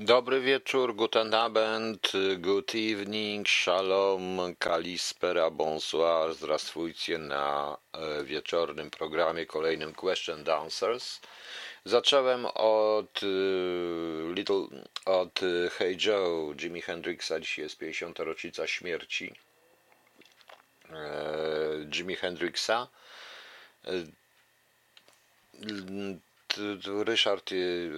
Dobry wieczór, guten Abend, good evening, shalom, kalispera, bonsoir, zdrastwujcie na wieczornym programie kolejnym Question and Answers. Zacząłem od Hey Joe, Jimi Hendrixa. Dzisiaj jest 50. rocznica śmierci Jimi Hendrixa.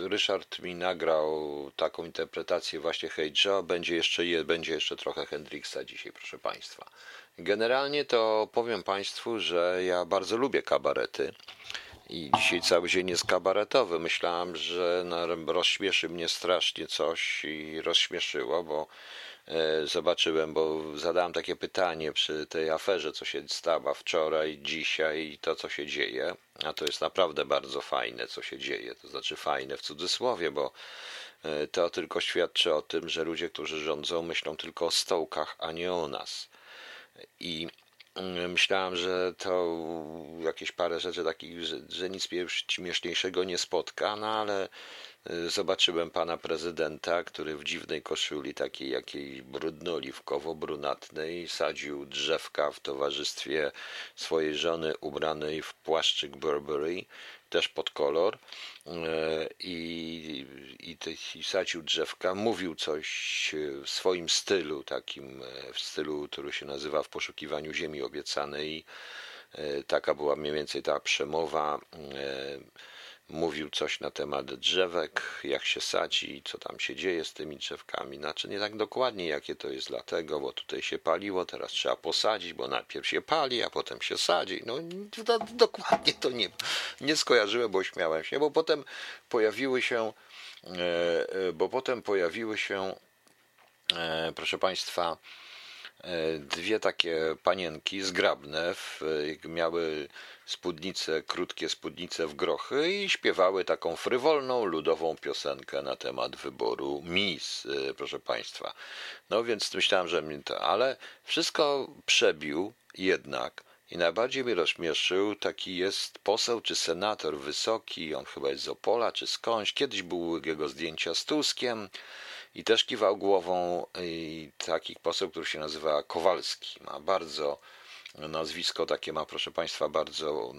Ryszard mi nagrał taką interpretację właśnie Hey Joe. Będzie jeszcze trochę Hendrixa dzisiaj, proszę Państwa. Generalnie to powiem Państwu, że ja bardzo lubię kabarety i dzisiaj cały dzień jest kabaretowy. Myślałem, że rozśmieszy mnie strasznie coś i rozśmieszyło, bo zobaczyłem, bo zadałem takie pytanie przy tej aferze, co się stała wczoraj, dzisiaj i to, co się dzieje, a to jest naprawdę bardzo fajne, co się dzieje, to znaczy fajne w cudzysłowie, bo to tylko świadczy o tym, że ludzie, którzy rządzą, myślą tylko o stołkach, a nie o nas. I myślałem, że to jakieś parę rzeczy takich, że nic śmieszniejszego nie spotka, no ale zobaczyłem pana prezydenta, który w dziwnej koszuli, takiej jakiejś brudno-oliwkowo-brunatnej, sadził drzewka w towarzystwie swojej żony ubranej w płaszczyk Burberry, też pod kolor, i sadził drzewka, mówił coś w swoim stylu, takim w stylu, który się nazywa W poszukiwaniu ziemi obiecanej. Taka była mniej więcej ta przemowa. Mówił coś na temat drzewek, jak się sadzi, co tam się dzieje z tymi drzewkami. Znaczy nie tak dokładnie, jakie to jest dlatego, bo tutaj się paliło, teraz trzeba posadzić, bo najpierw się pali, a potem się sadzi. No dokładnie to nie skojarzyłem, bo śmiałem się, bo potem pojawiły się, proszę Państwa, dwie takie panienki zgrabne, miały spódnice, krótkie spódnice w grochy i śpiewały taką frywolną, ludową piosenkę na temat wyboru Miss, proszę Państwa. No więc myślałem, że mnie to, ale wszystko przebił jednak i najbardziej mnie rozśmieszył, taki jest poseł czy senator wysoki, on chyba jest z Opola czy skądś, kiedyś były jego zdjęcia z Tuskiem, i też kiwał głową, i taki poseł, który się nazywa Kowalski. Ma bardzo nazwisko takie, ma, proszę Państwa, bardzo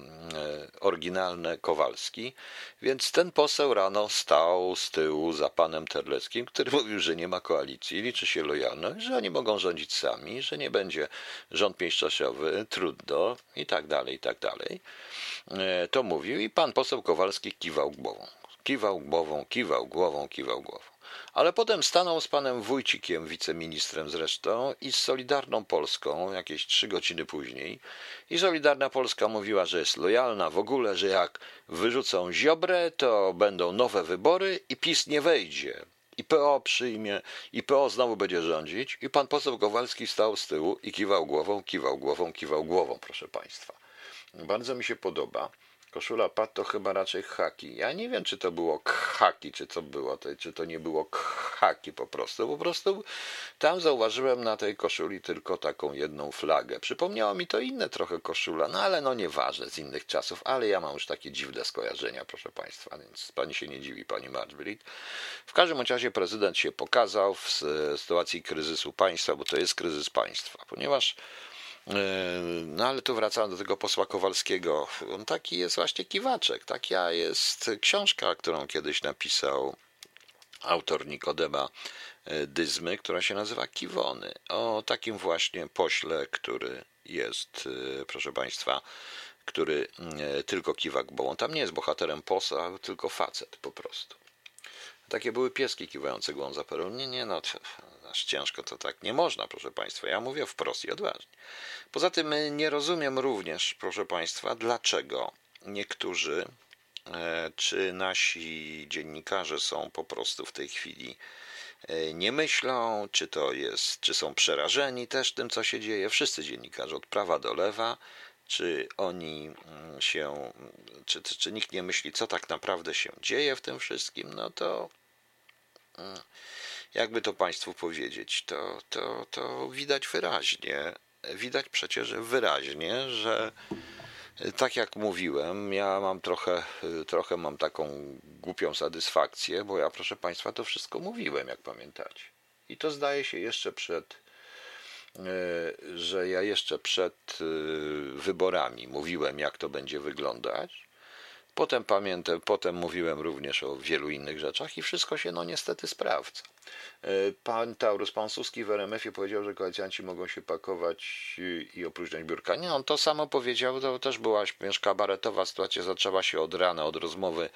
oryginalne, Kowalski. Więc ten poseł rano stał z tyłu za panem Terleckim, który mówił, że nie ma koalicji, liczy się lojalność, że oni mogą rządzić sami, że nie będzie rząd mniejszościowy, trudno i tak dalej, i tak dalej. To mówił i pan poseł Kowalski kiwał głową. Kiwał głową, kiwał głową, kiwał głową. Ale potem stanął z panem Wójcikiem, wiceministrem zresztą, i z Solidarną Polską jakieś 3 godziny później. I Solidarna Polska mówiła, że jest lojalna w ogóle, że jak wyrzucą Ziobrę, to będą nowe wybory i PiS nie wejdzie. I PO przyjmie, i PO znowu będzie rządzić. I pan poseł Kowalski stał z tyłu i kiwał głową, kiwał głową, kiwał głową, proszę Państwa. Bardzo mi się podoba. Koszula pad to chyba raczej khaki. Ja nie wiem, czy to było khaki, czy to było, czy to nie było khaki po prostu. Po prostu tam zauważyłem na tej koszuli tylko taką jedną flagę. Przypomniało mi to inne trochę koszula, no ale no nieważne, z innych czasów, ale ja mam już takie dziwne skojarzenia, proszę Państwa, więc Pani się nie dziwi, Pani Marzbrit. W każdym razie prezydent się pokazał w sytuacji kryzysu państwa, bo to jest kryzys państwa, ponieważ... No ale tu wracam do tego posła Kowalskiego. On taki jest właśnie kiwaczek. Taka jest książka, którą kiedyś napisał autor Nikodema Dyzmy, która się nazywa Kiwony. O takim właśnie pośle, który jest, proszę Państwa, który tylko kiwa głową. Tam nie jest bohaterem posła, tylko facet po prostu. Takie były pieski kiwające głową za perą. Nie, aż ciężko to tak nie można, proszę Państwa. Ja mówię wprost i odważnie. Poza tym nie rozumiem również, proszę Państwa, dlaczego niektórzy, czy nasi dziennikarze są po prostu w tej chwili nie myślą, czy są przerażeni też tym, co się dzieje. Wszyscy dziennikarze od prawa do lewa. Czy nikt nie myśli, co tak naprawdę się dzieje w tym wszystkim, no to jakby to Państwu powiedzieć, to widać wyraźnie, widać przecież wyraźnie, że Tak jak mówiłem, ja mam trochę mam taką głupią satysfakcję, bo ja, proszę Państwa, to wszystko mówiłem, jak pamiętacie. I to zdaje się jeszcze jeszcze przed wyborami mówiłem, jak to będzie wyglądać. Potem pamiętam, mówiłem również o wielu innych rzeczach i wszystko się niestety sprawdza. Pan Suski w RMF-ie powiedział, że koalicjanci mogą się pakować i opróżniać biurka. Nie, on to samo powiedział, to też była kabaretowa sytuacja, zaczęła się od rana, od rozmowy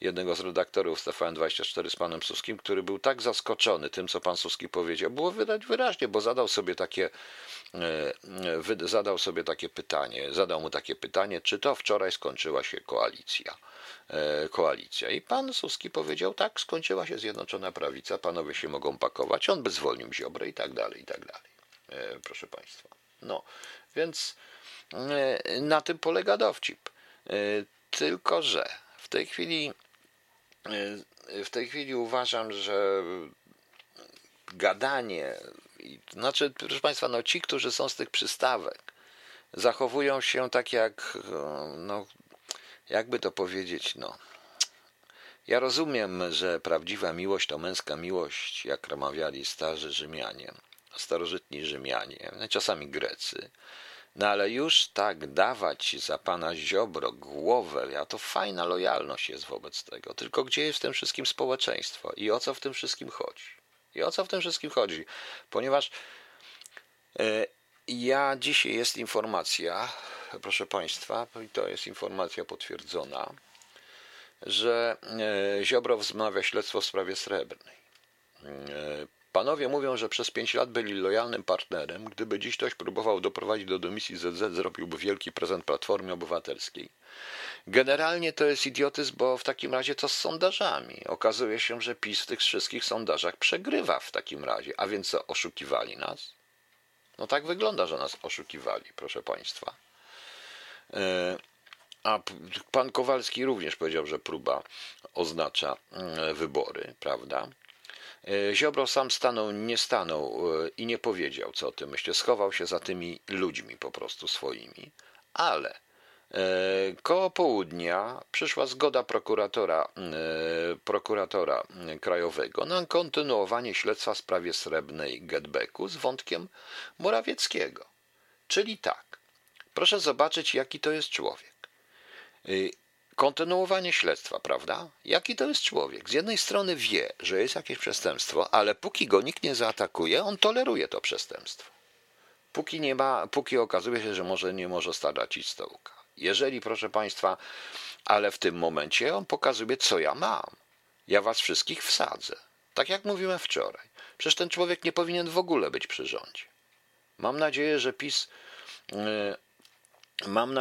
jednego z redaktorów z TVN24 z panem Suskim, który był tak zaskoczony tym, co pan Suski powiedział. Było widać wyraźnie, bo zadał mu takie pytanie, czy to wczoraj skończyła się koalicja. I pan Suski powiedział, tak, skończyła się Zjednoczona Prawica, panowie się mogą pakować, on by zwolnił Ziobrę i tak dalej. Proszę Państwa. No, więc na tym polega dowcip. Tylko że w tej chwili uważam, że gadanie, znaczy, proszę Państwa, no ci, którzy są z tych przystawek, zachowują się tak jak, no, jakby to powiedzieć, no. Ja rozumiem, że prawdziwa miłość to męska miłość, jak mawiali starożytni Rzymianie, czasami Grecy, no ale już tak dawać za pana Ziobro głowę, ja to fajna lojalność jest wobec tego, tylko gdzie jest w tym wszystkim społeczeństwo i o co w tym wszystkim chodzi? Ponieważ ja dzisiaj jest informacja, proszę Państwa, i to jest informacja potwierdzona, że Ziobro wzmawia śledztwo w sprawie Srebrnej. Panowie mówią, że przez 5 lat byli lojalnym partnerem. Gdyby dziś ktoś próbował doprowadzić do dymisji ZZ, zrobiłby wielki prezent Platformie Obywatelskiej. Generalnie to jest idiotyzm, bo w takim razie co z sondażami? Okazuje się, że PiS w tych wszystkich sondażach przegrywa w takim razie. A więc co, oszukiwali nas? No tak wygląda, że nas oszukiwali, proszę Państwa. A pan Kowalski również powiedział, że próba oznacza wybory, prawda? Ziobro sam nie stanął i nie powiedział, co o tym myśli. Schował się za tymi ludźmi po prostu swoimi. Ale koło południa przyszła zgoda prokuratora krajowego na kontynuowanie śledztwa w sprawie Srebrnej Get-Backu z wątkiem Morawieckiego. Czyli tak, proszę zobaczyć, jaki to jest człowiek. Kontynuowanie śledztwa, prawda? Jaki to jest człowiek? Z jednej strony wie, że jest jakieś przestępstwo, ale póki go nikt nie zaatakuje, on toleruje to przestępstwo. Póki okazuje się, że nie może stracić stołka. Jeżeli, proszę Państwa, ale w tym momencie on pokazuje, co ja mam. Ja was wszystkich wsadzę. Tak jak mówiłem wczoraj. Przecież ten człowiek nie powinien w ogóle być przy rządzie. Mam nadzieję, że PiS... Mam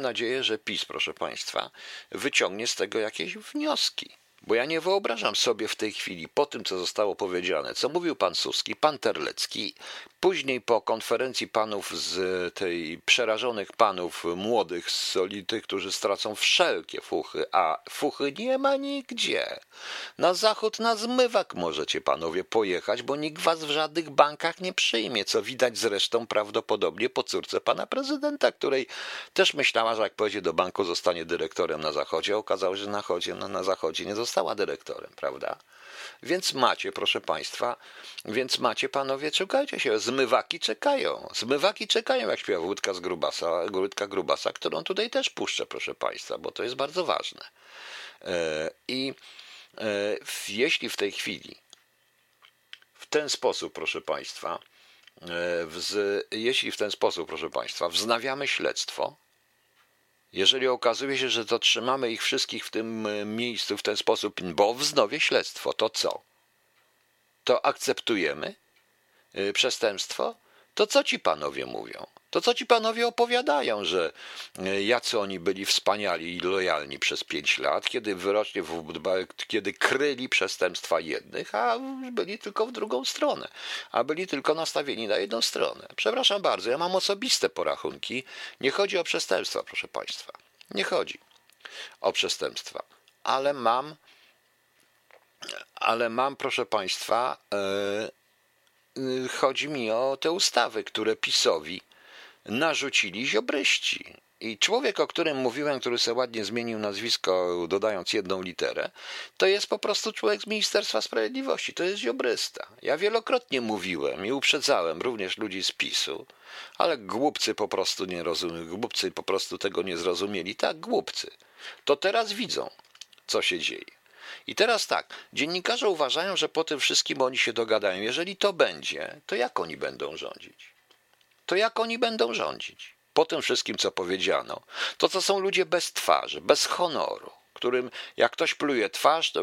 nadzieję, że PiS, proszę Państwa, wyciągnie z tego jakieś wnioski. Bo ja nie wyobrażam sobie w tej chwili, po tym, co zostało powiedziane, co mówił pan Suski, pan Terlecki, później po konferencji panów z tej przerażonych panów młodych, solidnych, którzy stracą wszelkie fuchy, a fuchy nie ma nigdzie. Na zachód, na zmywak możecie panowie pojechać, bo nikt was w żadnych bankach nie przyjmie, co widać zresztą prawdopodobnie po córce pana prezydenta, której też myślała, że jak pojedzie do banku, zostanie dyrektorem na zachodzie, a okazało się, że na zachodzie nie została dyrektorem, prawda? Więc macie, proszę Państwa, panowie, czekajcie się, zmywaki czekają, jak śpiewa Wódka Grubasa, którą tutaj też puszczę, proszę Państwa, bo to jest bardzo ważne. I jeśli w tej chwili, w ten sposób, proszę Państwa, wznawiamy śledztwo, jeżeli okazuje się, że to trzymamy ich wszystkich w tym miejscu w ten sposób, bo wznowię śledztwo, to co? To akceptujemy przestępstwo? To co ci panowie mówią? To co ci panowie opowiadają, że jacy oni byli wspaniali i lojalni przez 5 lat, kiedy wyrocznie, kiedy kryli przestępstwa jednych, a byli tylko w drugą stronę, a byli tylko nastawieni na jedną stronę. Przepraszam bardzo, ja mam osobiste porachunki. Nie chodzi o przestępstwa, proszę Państwa. Nie chodzi o przestępstwa, ale mam, proszę Państwa, chodzi mi o te ustawy, które PiS-owi narzucili ziobryści. I człowiek, o którym mówiłem, który se ładnie zmienił nazwisko, dodając jedną literę, to jest po prostu człowiek z Ministerstwa Sprawiedliwości, to jest ziobrysta. Ja wielokrotnie mówiłem i uprzedzałem również ludzi z PiS-u, ale głupcy po prostu nie rozumieli, głupcy po prostu tego nie zrozumieli. Tak, głupcy. To teraz widzą, co się dzieje. I teraz tak, dziennikarze uważają, że po tym wszystkim oni się dogadają. Jeżeli to będzie, to jak oni będą rządzić? To jak oni będą rządzić? Po tym wszystkim, co powiedziano, to są ludzie bez twarzy, bez honoru, którym jak ktoś pluje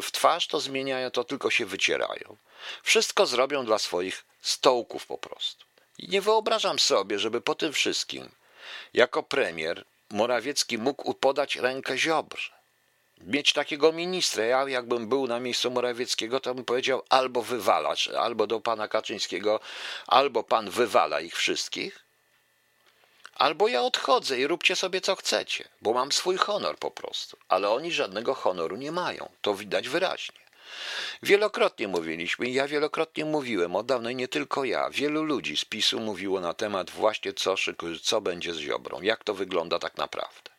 w twarz, to zmieniają, to tylko się wycierają. Wszystko zrobią dla swoich stołków po prostu. I nie wyobrażam sobie, żeby po tym wszystkim, jako premier, Morawiecki mógł podać rękę Ziobrze. Mieć takiego ministra. Ja jakbym był na miejscu Morawieckiego, to bym powiedział albo wywalacz, albo do pana Kaczyńskiego, albo pan wywala ich wszystkich, albo ja odchodzę i róbcie sobie co chcecie, bo mam swój honor po prostu. Ale oni żadnego honoru nie mają. To widać wyraźnie. Wielokrotnie mówiliśmy i ja wielokrotnie mówiłem od dawna i nie tylko ja. Wielu ludzi z PiS-u mówiło na temat właśnie co będzie z Ziobrą, jak to wygląda tak naprawdę.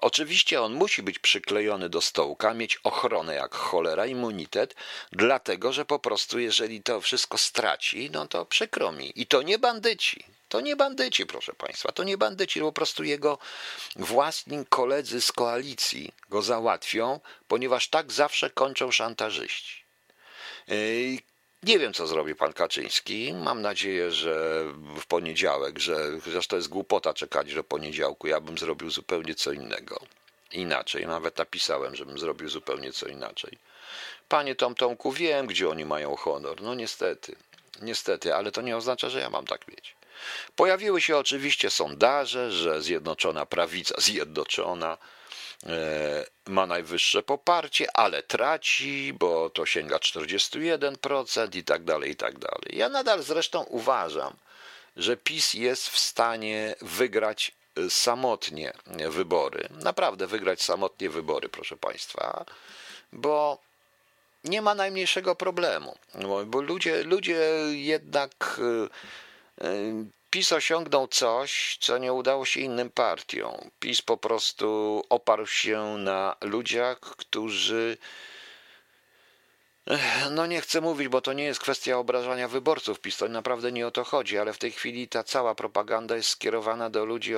Oczywiście on musi być przyklejony do stołka, mieć ochronę jak cholera, immunitet, dlatego że po prostu jeżeli to wszystko straci, no to przykro mi. I to nie bandyci. To nie bandyci, proszę państwa, to nie bandyci, po prostu jego własni koledzy z koalicji go załatwią, ponieważ tak zawsze kończą szantażyści. Nie wiem, co zrobi pan Kaczyński. Mam nadzieję, że w poniedziałek, chociaż to jest głupota czekać do poniedziałku, ja bym zrobił zupełnie co innego. Inaczej, nawet napisałem, żebym zrobił zupełnie co inaczej. Panie Tomtomku, wiem, gdzie oni mają honor. No niestety, ale to nie oznacza, że ja mam tak mieć. Pojawiły się oczywiście sondaże, że Zjednoczona Prawica, ma najwyższe poparcie, ale traci, bo to sięga 41% i tak dalej, i tak dalej. Ja nadal zresztą uważam, że PiS jest w stanie wygrać samotnie wybory. Naprawdę wygrać samotnie wybory, proszę państwa, bo nie ma najmniejszego problemu. Bo ludzie jednak... PiS osiągnął coś, co nie udało się innym partiom. PiS po prostu oparł się na ludziach, którzy... No nie chcę mówić, bo to nie jest kwestia obrażania wyborców PiS, to naprawdę nie o to chodzi, ale w tej chwili ta cała propaganda jest skierowana do ludzi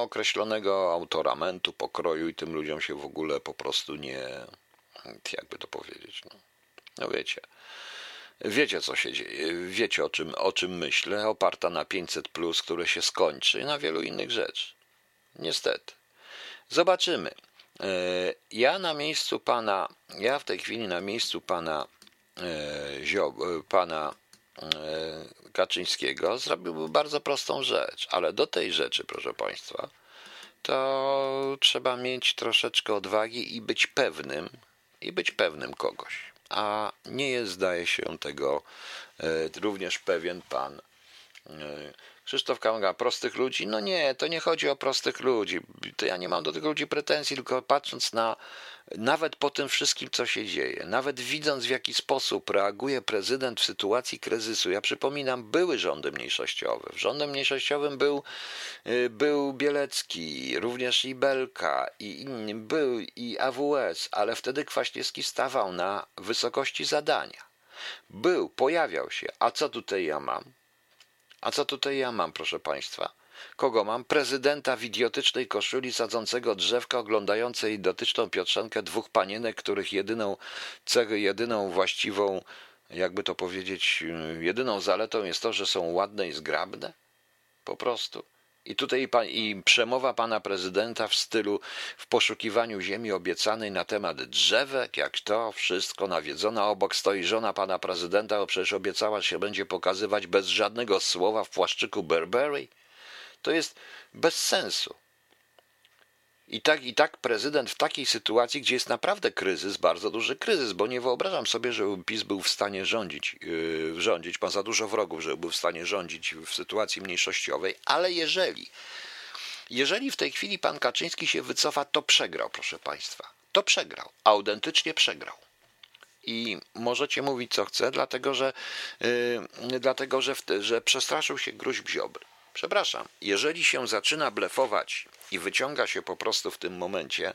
określonego autoramentu, pokroju i tym ludziom się w ogóle po prostu nie... Jakby to powiedzieć, no wiecie... Wiecie, co się dzieje, wiecie, o czym myślę, oparta na 500+, które się skończy i na wielu innych rzeczy. Niestety. Zobaczymy. Ja w tej chwili na miejscu pana Kaczyńskiego zrobiłbym bardzo prostą rzecz, ale do tej rzeczy, proszę państwa, to trzeba mieć troszeczkę odwagi i być pewnym kogoś. A nie jest, zdaje się, tego również pewien pan Krzysztof Kamaga. Prostych ludzi? No nie, to nie chodzi o prostych ludzi. To ja nie mam do tych ludzi pretensji, tylko patrząc nawet po tym wszystkim, co się dzieje, nawet widząc, w jaki sposób reaguje prezydent w sytuacji kryzysu. Ja przypominam, były rządy mniejszościowe. W rządem mniejszościowym był Bielecki, również i Belka, i inni, był i AWS, ale wtedy Kwaśniewski stawał na wysokości zadania. Pojawiał się. A co tutaj ja mam, proszę państwa? Kogo mam? Prezydenta w idiotycznej koszuli sadzącego drzewka, oglądającej idiotyczną piosenkę dwóch panienek, których jedyną właściwą, jakby to powiedzieć, jedyną zaletą jest to, że są ładne i zgrabne? Po prostu. I tutaj przemowa pana prezydenta w stylu w poszukiwaniu ziemi obiecanej na temat drzewek, jak to wszystko nawiedzone. Obok stoi żona pana prezydenta, bo przecież obiecała, że się będzie pokazywać bez żadnego słowa w płaszczyku Burberry. To jest bez sensu. I tak prezydent w takiej sytuacji, gdzie jest naprawdę kryzys, bardzo duży kryzys, bo nie wyobrażam sobie, żeby PiS był w stanie rządzić, ma za dużo wrogów, żeby był w stanie rządzić w sytuacji mniejszościowej, ale jeżeli w tej chwili pan Kaczyński się wycofa, to przegrał, proszę państwa. To przegrał, autentycznie przegrał. I możecie mówić, co chce, dlatego że przestraszył się gruźb Ziobry. przepraszam, jeżeli się zaczyna blefować i wyciąga się po prostu w tym momencie,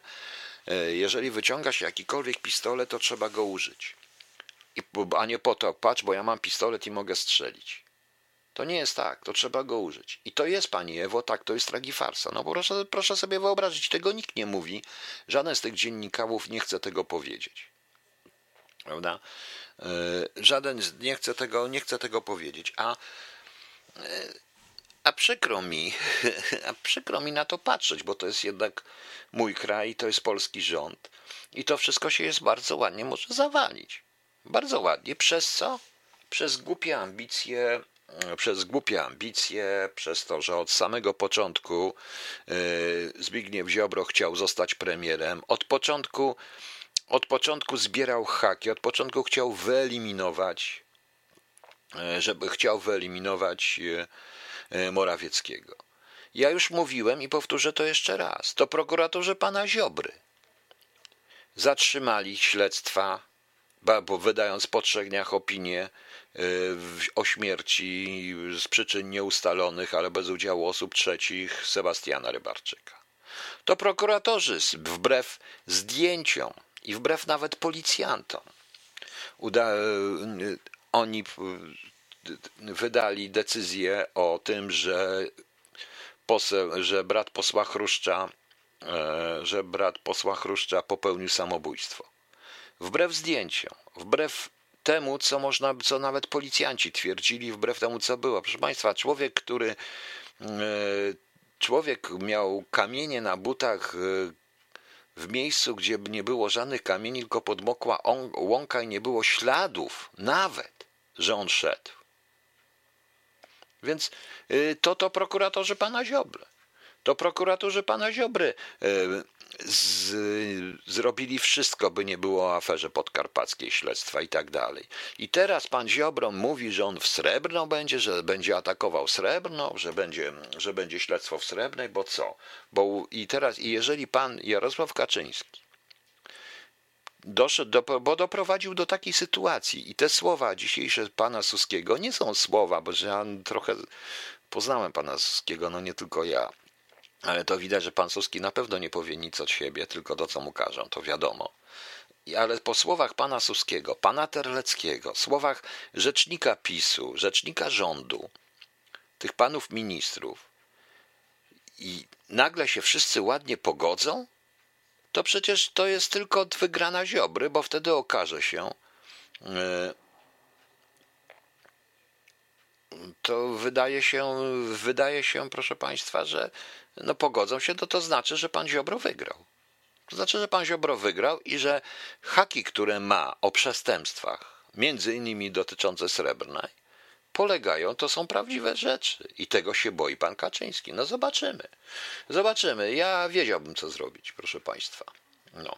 jeżeli wyciąga się jakikolwiek pistolet, to trzeba go użyć. A nie po to, patrz, bo ja mam pistolet i mogę strzelić. To nie jest tak, to trzeba go użyć. I to jest, pani Ewo, tak, to jest tragifarsa. No bo proszę sobie wyobrazić, tego nikt nie mówi, żaden z tych dziennikarzy nie chce tego powiedzieć. Prawda? Żaden nie chce tego powiedzieć. A przykro mi na to patrzeć, bo to jest jednak mój kraj, to jest polski rząd i to wszystko się jest bardzo ładnie może zawalić. Bardzo ładnie. Przez co? Przez głupie ambicje, przez to, że od samego początku Zbigniew Ziobro chciał zostać premierem. Od początku zbierał haki, od początku chciał wyeliminować Morawieckiego. Ja już mówiłem i powtórzę to jeszcze raz. To prokuratorzy pana Ziobry zatrzymali śledztwa, bo wydając po 3 dniach opinię o śmierci z przyczyn nieustalonych, ale bez udziału osób trzecich, Sebastiana Rybarczyka. To prokuratorzy wbrew zdjęciom i wbrew nawet policjantom oni wydali decyzję o tym, że brat posła Chruszcza popełnił samobójstwo. Wbrew zdjęciom, wbrew temu, co nawet policjanci twierdzili, wbrew temu, co było. Proszę państwa, człowiek miał kamienie na butach w miejscu, gdzie nie było żadnych kamieni, tylko podmokła łąka i nie było śladów nawet, że on szedł. Więc to prokuratorzy pana Ziobry. To prokuratorzy pana Ziobry zrobili wszystko, by nie było o aferze podkarpackiej, śledztwa i tak dalej. I teraz pan Ziobro mówi, że on w Srebrną będzie, że będzie atakował Srebrną, że będzie śledztwo w Srebrnej, bo co? I jeżeli pan Jarosław Kaczyński doprowadził do takiej sytuacji i te słowa dzisiejsze pana Suskiego nie są słowa, bo ja trochę poznałem pana Suskiego, no nie tylko ja. Ale to widać, że pan Suski na pewno nie powie nic od siebie, tylko to, co mu każą, to wiadomo. Ale po słowach pana Suskiego, pana Terleckiego, słowach rzecznika PiS-u, rzecznika rządu, tych panów ministrów i nagle się wszyscy ładnie pogodzą, to przecież to jest tylko wygrana Ziobry, bo wtedy okaże się, to wydaje się, proszę państwa, że no pogodzą się, to znaczy, że pan Ziobro wygrał. To znaczy, że pan Ziobro wygrał i że haki, które ma o przestępstwach, między innymi dotyczące Srebrnej, polegają, to są prawdziwe rzeczy. I tego się boi pan Kaczyński. No zobaczymy. Zobaczymy. Ja wiedziałbym, co zrobić, proszę państwa. No.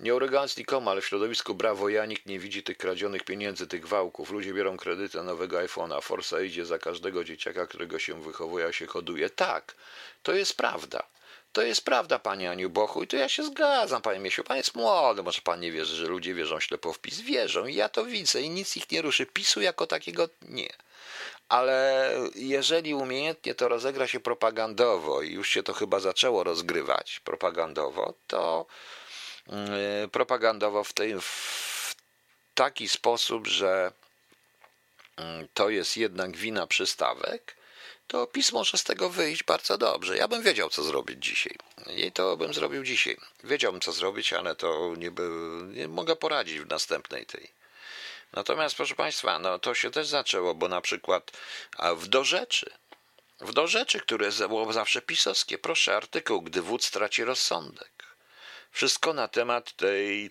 Nie urygając nikomu, ale w środowisku Brawo ja nikt nie widzi tych kradzionych pieniędzy, tych wałków. Ludzie biorą kredyty na nowego iPhone'a. Forsa idzie za każdego dzieciaka, którego się wychowuje, a się hoduje. Tak, to jest prawda. To jest prawda, panie Aniu Bochu, i to ja się zgadzam, panie Miesiu. Pan jest młody, może pan nie wierzy, że ludzie wierzą ślepo w PiS. Wierzą i ja to widzę i nic ich nie ruszy. PiS-u jako takiego nie. Ale jeżeli umiejętnie to rozegra się propagandowo i już się to chyba zaczęło rozgrywać propagandowo, to propagandowo w taki sposób, że to jest jednak wina przystawek, to PiS może z tego wyjść bardzo dobrze. Ja bym wiedział, co zrobić dzisiaj. I to bym zrobił dzisiaj. Wiedziałbym, co zrobić, ale to nie mogę poradzić w następnej tej. Natomiast, proszę państwa, no to się też zaczęło, bo na przykład w Do Rzeczy, które było zawsze pisowskie, proszę, artykuł, gdy wódz traci rozsądek. Wszystko na temat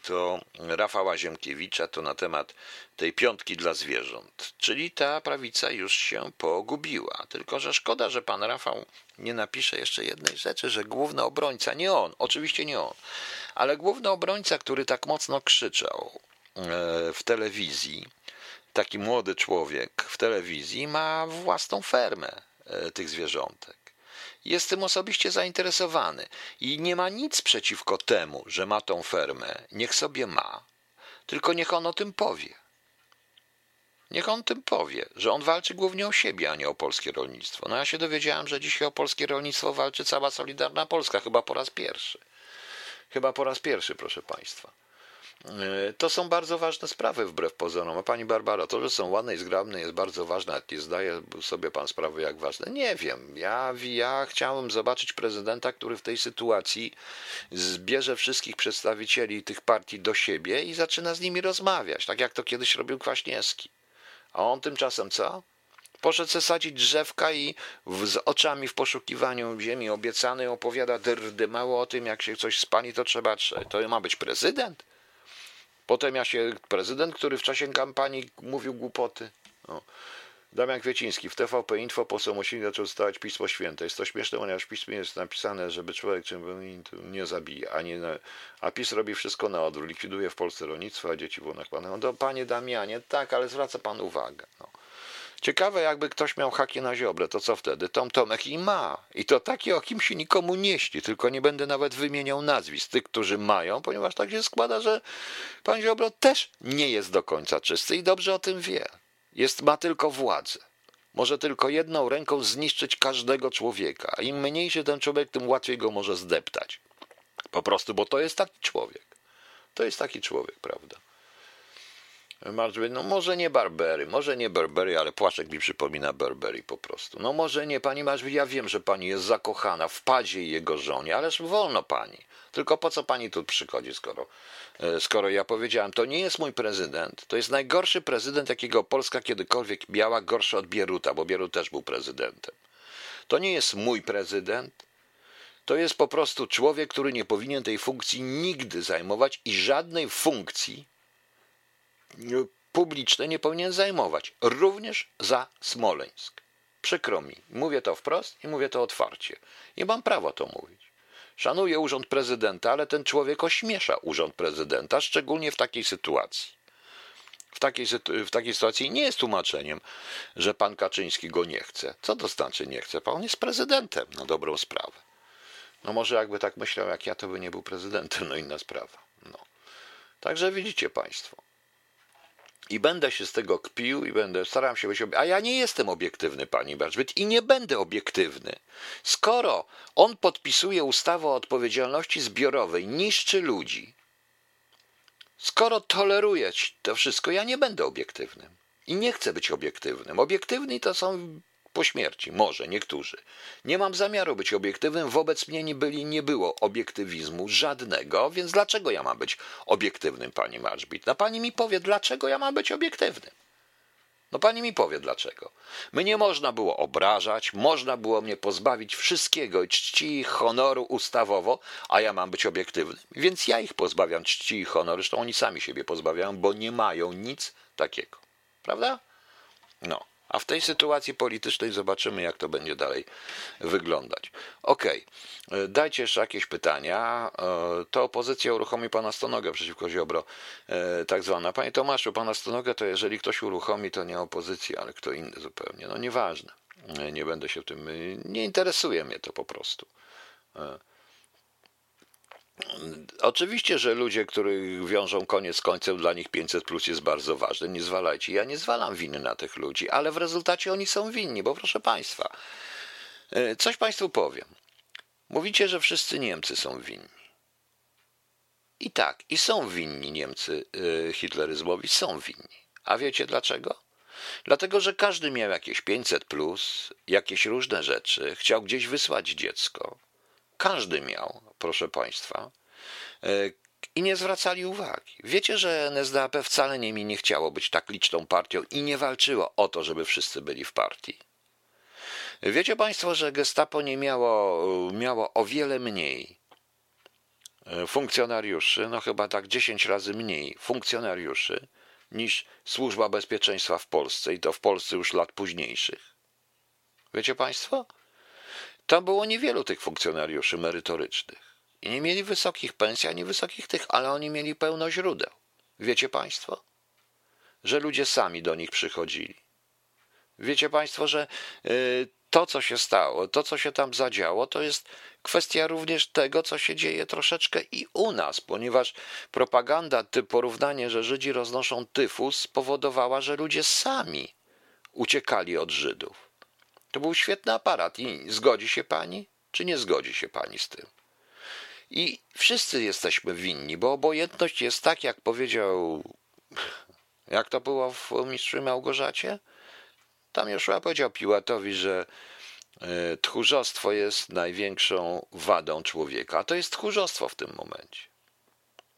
to Rafała Ziemkiewicza, to na temat tej piątki dla zwierząt. Czyli ta prawica już się pogubiła. Tylko że szkoda, że pan Rafał nie napisze jeszcze jednej rzeczy, że główny obrońca, nie on, oczywiście nie on, ale główny obrońca, który tak mocno krzyczał w telewizji, taki młody człowiek w telewizji ma własną fermę tych zwierzątek. Jest tym osobiście zainteresowany i nie ma nic przeciwko temu, że ma tą fermę. Niech sobie ma, tylko niech on o tym powie. Niech on tym powie, że on walczy głównie o siebie, a nie o polskie rolnictwo. No ja się dowiedziałem, że dzisiaj o polskie rolnictwo walczy cała Solidarna Polska, chyba po raz pierwszy. Chyba po raz pierwszy, proszę Państwa. To są bardzo ważne sprawy wbrew pozorom. A Pani Barbara, to, że są ładne i zgrabne, jest bardzo ważne. Nie zdaje sobie Pan sprawy, jak ważne. Nie wiem. Ja chciałem zobaczyć prezydenta, który w tej sytuacji zbierze wszystkich przedstawicieli tych partii do siebie i zaczyna z nimi rozmawiać, tak jak to kiedyś robił Kwaśniewski. A on tymczasem co? Poszedł se sadzić drzewka i z oczami w poszukiwaniu ziemi obiecanej opowiada dyrdymało o tym, jak się coś spali, to trzeba trzeć. To ma być prezydent? Potem prezydent, który w czasie kampanii mówił głupoty. No. Damian Kwieciński, w TVP Info poseł Mosiński zaczął cytować Pismo Święte. Jest to śmieszne, ponieważ w Piśmie jest napisane, żeby człowiek nie zabije, a PiS robi wszystko na odwrót. Likwiduje w Polsce rolnictwo, a dzieci w łonach pana. No, panie Damianie, tak, ale zwraca pan uwagę. No. Ciekawe, jakby ktoś miał haki na Ziobrę, to co wtedy? Tomtomek i ma. I to takie, o kim się nikomu nie śni, tylko nie będę nawet wymieniał nazwisk tych, którzy mają, ponieważ tak się składa, że pan Ziobro też nie jest do końca czysty i dobrze o tym wie. Ma tylko władzę. Może tylko jedną ręką zniszczyć każdego człowieka. Im mniejszy ten człowiek, tym łatwiej go może zdeptać. Po prostu, bo to jest taki człowiek. To jest taki człowiek, prawda? Marzbrit, no może nie Burberry, ale płaszczek mi przypomina Burberry po prostu. No może nie, pani Marzbrit, ja wiem, że pani jest zakochana w padzie i jego żonie, ależ wolno pani. Tylko po co pani tu przychodzi, skoro ja powiedziałem, to nie jest mój prezydent, to jest najgorszy prezydent, jakiego Polska kiedykolwiek miała, gorszy od Bieruta, bo Bierut też był prezydentem. To nie jest mój prezydent. To jest po prostu człowiek, który nie powinien tej funkcji nigdy zajmować i żadnej funkcji publiczne nie powinien zajmować, również za Smoleńsk. Przykro mi, mówię to wprost i mówię to otwarcie. I mam prawo to mówić. Szanuję Urząd Prezydenta, ale ten człowiek ośmiesza Urząd Prezydenta, szczególnie w takiej sytuacji. W takiej sytuacji nie jest tłumaczeniem, że pan Kaczyński go nie chce. Co to znaczy nie chce? Pan jest prezydentem, na dobrą sprawę. No może jakby tak myślał jak ja, to by nie był prezydentem, no inna sprawa. No. Także widzicie Państwo. I będę się z tego kpił i staram się być obiektywny. A ja nie jestem obiektywny, pani Marzbrit, i nie będę obiektywny. Skoro on podpisuje ustawę o odpowiedzialności zbiorowej, niszczy ludzi, skoro toleruje to wszystko, ja nie będę obiektywnym. I nie chcę być obiektywnym. Obiektywni to są po śmierci, może niektórzy. Nie mam zamiaru być obiektywnym, wobec mnie nie było obiektywizmu żadnego, więc dlaczego ja mam być obiektywnym, pani Marzbrit? No pani mi powie, dlaczego ja mam być obiektywnym? No pani mi powie, dlaczego. Mnie można było obrażać, można było mnie pozbawić wszystkiego, czci i honoru ustawowo, a ja mam być obiektywnym, więc ja ich pozbawiam czci i honoru, zresztą oni sami siebie pozbawiają, bo nie mają nic takiego. Prawda? No. A w tej sytuacji politycznej zobaczymy, jak to będzie dalej wyglądać. Okej, dajcie jeszcze jakieś pytania. To opozycja uruchomi pana Stonogę przeciwko Ziobro, tak zwana. Panie Tomaszu, pana Stonogę to jeżeli ktoś uruchomi, to nie opozycja, ale kto inny zupełnie. No nieważne, nie będę się w tym... Nie interesuje mnie to po prostu. Oczywiście, że ludzie, których wiążą koniec z końcem, dla nich 500+ jest bardzo ważne. Nie zwalajcie. Ja nie zwalam winy na tych ludzi, ale w rezultacie oni są winni, bo proszę Państwa, coś Państwu powiem. Mówicie, że wszyscy Niemcy są winni. I tak, i są winni Niemcy hitleryzmowi, są winni. A wiecie dlaczego? Dlatego, że każdy miał jakieś 500+, jakieś różne rzeczy, chciał gdzieś wysłać dziecko. Każdy miał, proszę Państwa, i nie zwracali uwagi. Wiecie, że NSDAP wcale nie chciało być tak liczną partią i nie walczyło o to, żeby wszyscy byli w partii. Wiecie Państwo, że Gestapo nie miało o wiele mniej funkcjonariuszy, no chyba tak 10 razy mniej funkcjonariuszy niż Służba Bezpieczeństwa w Polsce i to w Polsce już lat późniejszych. Wiecie Państwo? Tam było niewielu tych funkcjonariuszy merytorycznych. I nie mieli wysokich pensji, ani wysokich tych, ale oni mieli pełno źródeł. Wiecie Państwo, że ludzie sami do nich przychodzili. Wiecie Państwo, że to, co się stało, to, co się tam zadziało, to jest kwestia również tego, co się dzieje troszeczkę i u nas, ponieważ propaganda, porównanie, że Żydzi roznoszą tyfus, spowodowała, że ludzie sami uciekali od Żydów. To był świetny aparat. I zgodzi się pani, czy nie zgodzi się pani z tym? I wszyscy jesteśmy winni, bo obojętność jest tak, jak powiedział, jak to było w Mistrzu Małgorzacie? Tam Joszua powiedział Piłatowi, że tchórzostwo jest największą wadą człowieka. A to jest tchórzostwo w tym momencie.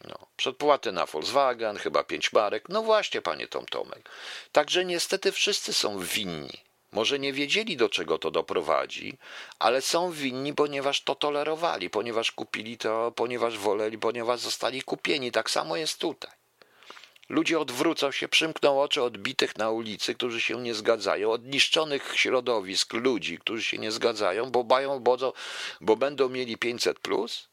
No, przedpłaty na Volkswagen, chyba 5 marek. No właśnie, panie Tomtomek. Także niestety wszyscy są winni. Może nie wiedzieli, do czego to doprowadzi, ale są winni, ponieważ to tolerowali, ponieważ kupili to, ponieważ woleli, ponieważ zostali kupieni. Tak samo jest tutaj. Ludzie odwrócą się, przymkną oczy odbitych na ulicy, którzy się nie zgadzają, od niszczonych środowisk ludzi, którzy się nie zgadzają, bo będą mieli 500+.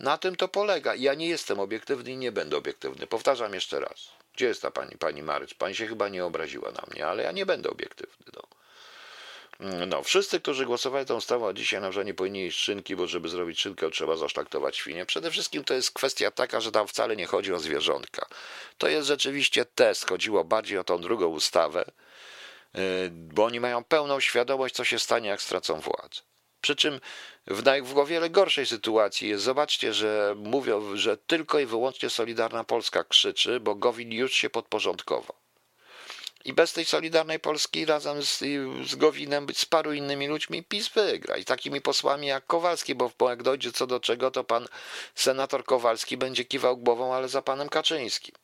Na tym to polega. Ja nie jestem obiektywny i nie będę obiektywny. Powtarzam jeszcze raz. Gdzie jest ta pani Marycz? Pani się chyba nie obraziła na mnie, ale ja nie będę obiektywny. No, wszyscy, którzy głosowali tą ustawą, a dzisiaj na przykład nie powinni jeść szynki, bo żeby zrobić szynkę, trzeba zaszlaktować świnie. Przede wszystkim to jest kwestia taka, że tam wcale nie chodzi o zwierzątka. To jest rzeczywiście test. Chodziło bardziej o tą drugą ustawę, bo oni mają pełną świadomość, co się stanie, jak stracą władzę. Przy czym w wiele gorszej sytuacji jest, zobaczcie, że mówią, że tylko i wyłącznie Solidarna Polska krzyczy, bo Gowin już się podporządkował. I bez tej Solidarnej Polski razem z Gowinem, z paru innymi ludźmi PiS wygra. I takimi posłami jak Kowalski, bo jak dojdzie co do czego, to pan senator Kowalski będzie kiwał głową, ale za panem Kaczyńskim.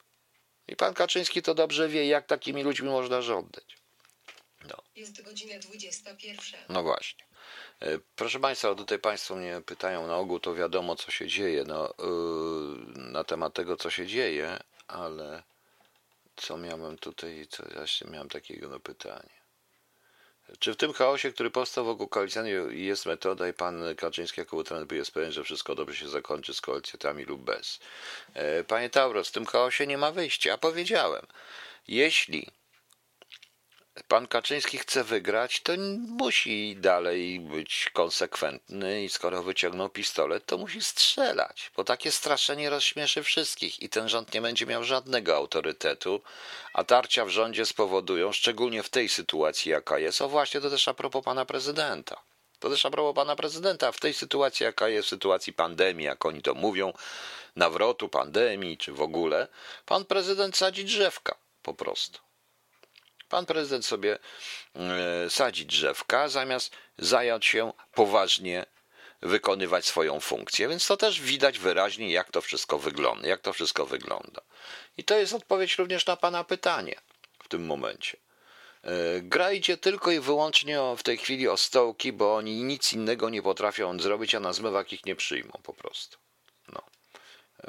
I pan Kaczyński to dobrze wie, jak takimi ludźmi można rządzić. No. Jest godzina 21. No właśnie. Proszę państwa, tutaj państwo mnie pytają, na ogół to wiadomo, co się dzieje, na temat tego, co się dzieje, ale... Co miałem tutaj, co ja miałem takiego pytanie. Czy w tym chaosie, który powstał wokół koalicjanta jest metoda i pan Kaczyński jako utrant jest pewien, że wszystko dobrze się zakończy z koalicjantami lub bez? Panie Tauros, w tym chaosie nie ma wyjścia. Ja powiedziałem, jeśli pan Kaczyński chce wygrać, to musi dalej być konsekwentny i skoro wyciągnął pistolet, to musi strzelać, bo takie straszenie rozśmieszy wszystkich i ten rząd nie będzie miał żadnego autorytetu, a tarcia w rządzie spowodują, szczególnie w tej sytuacji, jaka jest, o właśnie, to też a propos pana prezydenta. To też a propos pana prezydenta, w tej sytuacji, jaka jest, w sytuacji pandemii, jak oni to mówią, nawrotu pandemii czy w ogóle, pan prezydent sadzi drzewka po prostu. Pan prezydent sobie sadzi drzewka, zamiast zająć się poważnie, wykonywać swoją funkcję. Więc to też widać wyraźnie, jak to wszystko wygląda. I to jest odpowiedź również na pana pytanie w tym momencie. Grajcie tylko i wyłącznie w tej chwili o stołki, bo oni nic innego nie potrafią zrobić, a na zmywak ich nie przyjmą po prostu. No.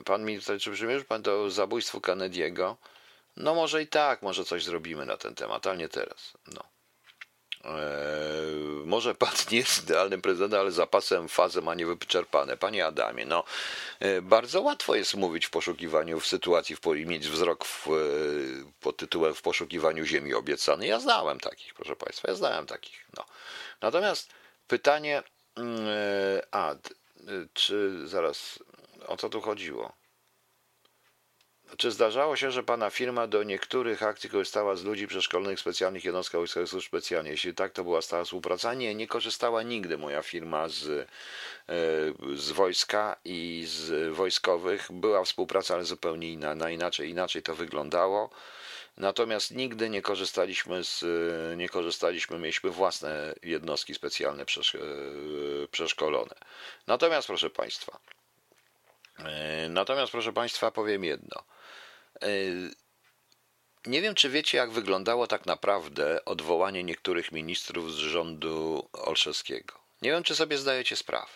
Pan mi tutaj, czy przymierzy pan to zabójstwo Kennedy'ego? No może i tak, może coś zrobimy na ten temat, ale nie teraz. No. Może pan nie jest idealnym prezydentem, ale zapasem fazę ma niewyczerpane. Panie Adamie, no bardzo łatwo jest mówić w poszukiwaniu, w sytuacji, mieć wzrok pod tytułem w poszukiwaniu ziemi obiecanej. Ja znałem takich, proszę państwa, No. Natomiast pytanie, czy zaraz, o co tu chodziło? Czy zdarzało się, że pana firma do niektórych akcji korzystała z ludzi przeszkolonych w specjalnych jednostkach wojskowych służb specjalnych? Jeśli tak, to była stała współpraca? Nie, nie korzystała nigdy moja firma z wojska i z wojskowych. Była współpraca, ale zupełnie inaczej to wyglądało. Natomiast nigdy nie korzystaliśmy, mieliśmy własne jednostki specjalne przeszkolone. Natomiast, proszę państwa, powiem jedno. Nie wiem, czy wiecie, jak wyglądało tak naprawdę odwołanie niektórych ministrów z rządu Olszewskiego. Nie wiem, czy sobie zdajecie sprawę,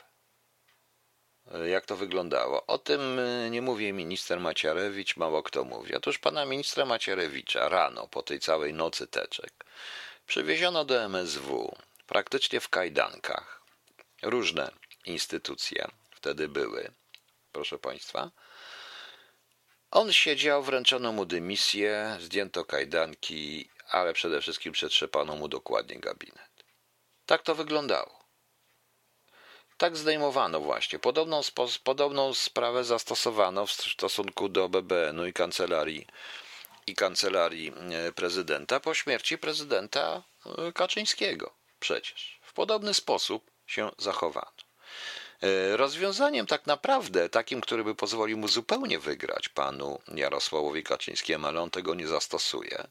jak to wyglądało. O tym nie mówi minister Macierewicz, mało kto mówi. Otóż pana ministra Macierewicza rano, po tej całej nocy teczek, przywieziono do MSW, praktycznie w kajdankach. Różne instytucje wtedy były. Proszę państwa, on siedział, wręczono mu dymisję, zdjęto kajdanki, ale przede wszystkim przetrzepano mu dokładnie gabinet. Tak to wyglądało. Tak zdejmowano właśnie. Podobną sprawę zastosowano w stosunku do BBN-u i kancelarii prezydenta po śmierci prezydenta Kaczyńskiego. Przecież w podobny sposób się zachowano. Rozwiązaniem tak naprawdę, takim, który by pozwolił mu zupełnie wygrać panu Jarosławowi Kaczyńskiemu, ale on tego nie zastosuje,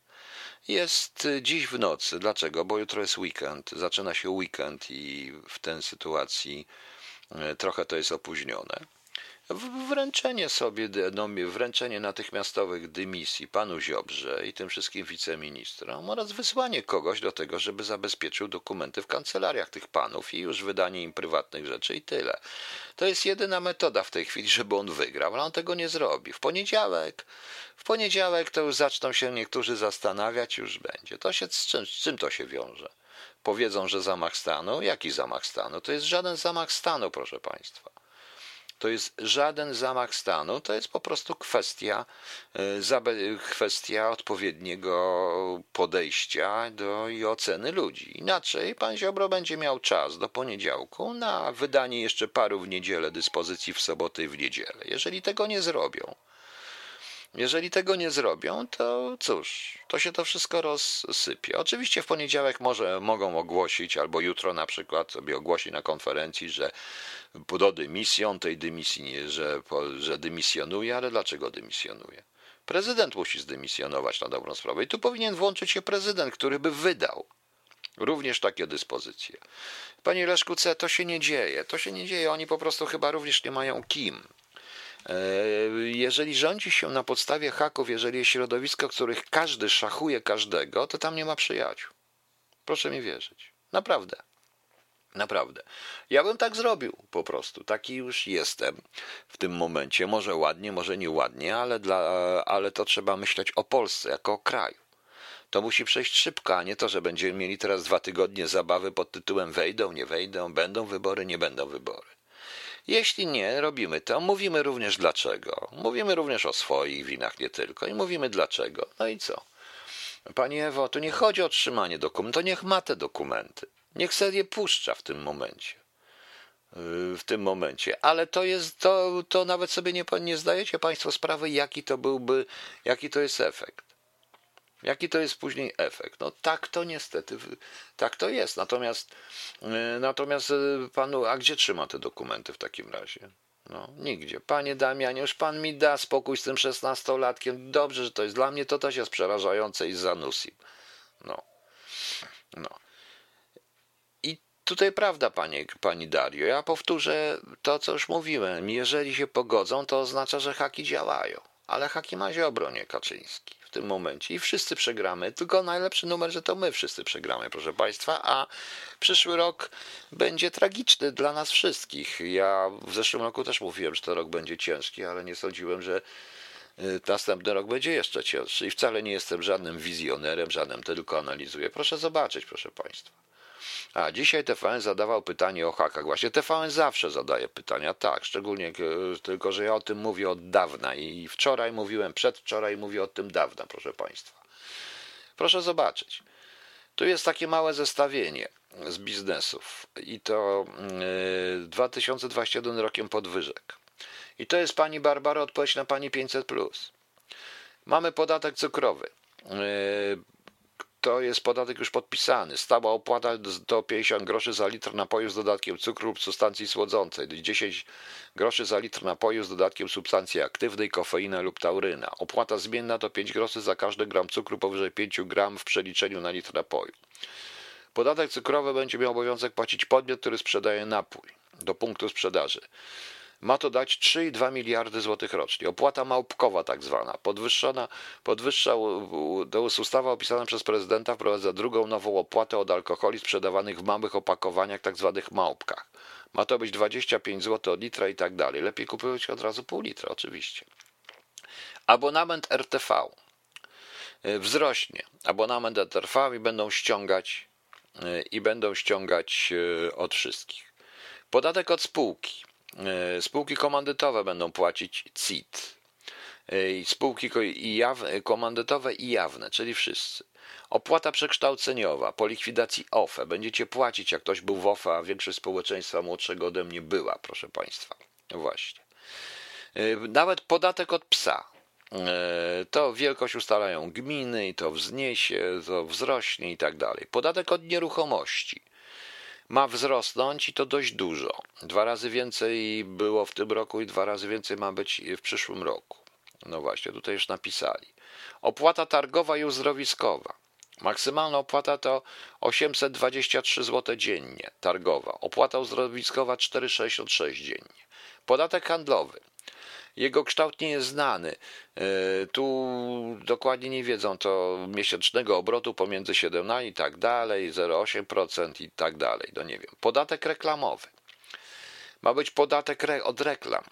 jest dziś w nocy. Dlaczego? Bo jutro jest weekend, zaczyna się weekend i w tej sytuacji trochę to jest opóźnione. Wręczenie natychmiastowych dymisji panu Ziobrze i tym wszystkim wiceministrom oraz wysłanie kogoś do tego, żeby zabezpieczył dokumenty w kancelariach tych panów i już wydanie im prywatnych rzeczy i tyle. To jest jedyna metoda w tej chwili, żeby on wygrał, ale on tego nie zrobi. W poniedziałek to już zaczną się niektórzy zastanawiać, już będzie. Z czym to się wiąże? Powiedzą, że zamach stanu? Jaki zamach stanu? To jest żaden zamach stanu, proszę państwa. To jest żaden zamach stanu, to jest po prostu kwestia odpowiedniego podejścia i oceny ludzi. Inaczej pan Ziobro będzie miał czas do poniedziałku na wydanie jeszcze paru w niedzielę dyspozycji w sobotę i w niedzielę. Jeżeli tego nie zrobią, to cóż, to się to wszystko rozsypie. Oczywiście w poniedziałek mogą ogłosić, albo jutro na przykład sobie ogłosi na konferencji, że do dymisji, on tej dymisji nie, że dymisjonuje, ale dlaczego dymisjonuje? Prezydent musi zdymisjonować na dobrą sprawę i tu powinien włączyć się prezydent, który by wydał również takie dyspozycje. Panie Leszku C., to się nie dzieje, oni po prostu chyba również nie mają kim. Jeżeli rządzi się na podstawie haków, jeżeli jest środowisko, których każdy szachuje każdego, to tam nie ma przyjaciół. Proszę mi wierzyć. Naprawdę. Ja bym tak zrobił po prostu. Taki już jestem w tym momencie. Może ładnie, może nieładnie, ale to trzeba myśleć o Polsce jako o kraju. To musi przejść szybko, a nie to, że będziemy mieli teraz 2 tygodnie zabawy pod tytułem wejdą, nie wejdą, będą wybory, nie będą wybory. Jeśli nie, robimy to. Mówimy również dlaczego. Mówimy również o swoich winach, nie tylko. I mówimy dlaczego. No i co? Panie Ewo, tu nie chodzi o otrzymanie dokumentów. To niech ma te dokumenty. Niech se je puszcza w tym momencie. Ale to jest, to nawet sobie nie zdajecie państwo sprawy, jaki to jest efekt. Jaki to jest później efekt? No tak to niestety, tak to jest. Natomiast panu, a gdzie trzyma te dokumenty w takim razie? No nigdzie. Panie Damianie, już pan mi da spokój z tym 16-latkiem. Dobrze, że to jest dla mnie, to też jest przerażające i zanusim. No. I tutaj prawda, pani Dario, ja powtórzę to, co już mówiłem. Jeżeli się pogodzą, to oznacza, że haki działają. Ale haki ma Ziobro, nie Kaczyński. W tym momencie i wszyscy przegramy, tylko najlepszy numer, że to my wszyscy przegramy, proszę państwa, a przyszły rok będzie tragiczny dla nas wszystkich. Ja w zeszłym roku też mówiłem, że to rok będzie ciężki, ale nie sądziłem, że następny rok będzie jeszcze cięższy i wcale nie jestem żadnym wizjonerem, tylko analizuję. Proszę zobaczyć, proszę państwa. A dzisiaj TVN zadawał pytanie o hakach. Właśnie TVN zawsze zadaje pytania, tak, szczególnie tylko, że ja o tym mówię od dawna i przedwczoraj mówię o tym dawna, proszę państwa. Proszę zobaczyć. Tu jest takie małe zestawienie z biznesów i to 2021 rokiem podwyżek. I to jest pani Barbara, odpowiedź na pani 500+. Mamy podatek cukrowy. To jest podatek już podpisany. Stała opłata do 50 groszy za litr napoju z dodatkiem cukru lub substancji słodzącej, 10 groszy za litr napoju z dodatkiem substancji aktywnej, kofeina lub tauryna. Opłata zmienna to 5 groszy za każdy gram cukru powyżej 5 gram w przeliczeniu na litr napoju. Podatek cukrowy będzie miał obowiązek płacić podmiot, który sprzedaje napój do punktu sprzedaży. Ma to dać 3,2 miliardy złotych rocznie. Opłata małpkowa tak zwana. To jest ustawa opisana przez prezydenta, wprowadza drugą nową opłatę od alkoholi sprzedawanych w małych opakowaniach, tak zwanych małpkach. Ma to być 25 zł od litra i tak dalej. Lepiej kupować od razu pół litra, oczywiście. Abonament RTV wzrośnie. Abonament RTV i będą ściągać od wszystkich. Podatek od spółki. Spółki komandytowe będą płacić CIT. spółki komandytowe i jawne, czyli wszyscy. Opłata przekształceniowa po likwidacji OFE. Będziecie płacić, jak ktoś był w OFE, a większość społeczeństwa młodszego ode mnie była, proszę państwa. Właśnie. Nawet podatek od psa. To wielkość ustalają gminy i to wzniesie, to wzrośnie i tak dalej. Podatek od nieruchomości ma wzrosnąć i to dość dużo. 2 razy więcej było w tym roku i 2 razy więcej ma być w przyszłym roku. No właśnie, tutaj już napisali. Opłata targowa i uzdrowiskowa. Maksymalna opłata to 823 zł dziennie, targowa. Opłata uzdrowiskowa 4,66 dziennie. Podatek handlowy. Jego kształt nie jest znany. Tu dokładnie nie wiedzą to miesięcznego obrotu pomiędzy 7 i tak dalej, 0,8% i tak dalej. No nie wiem. Podatek reklamowy. Ma być podatek od reklam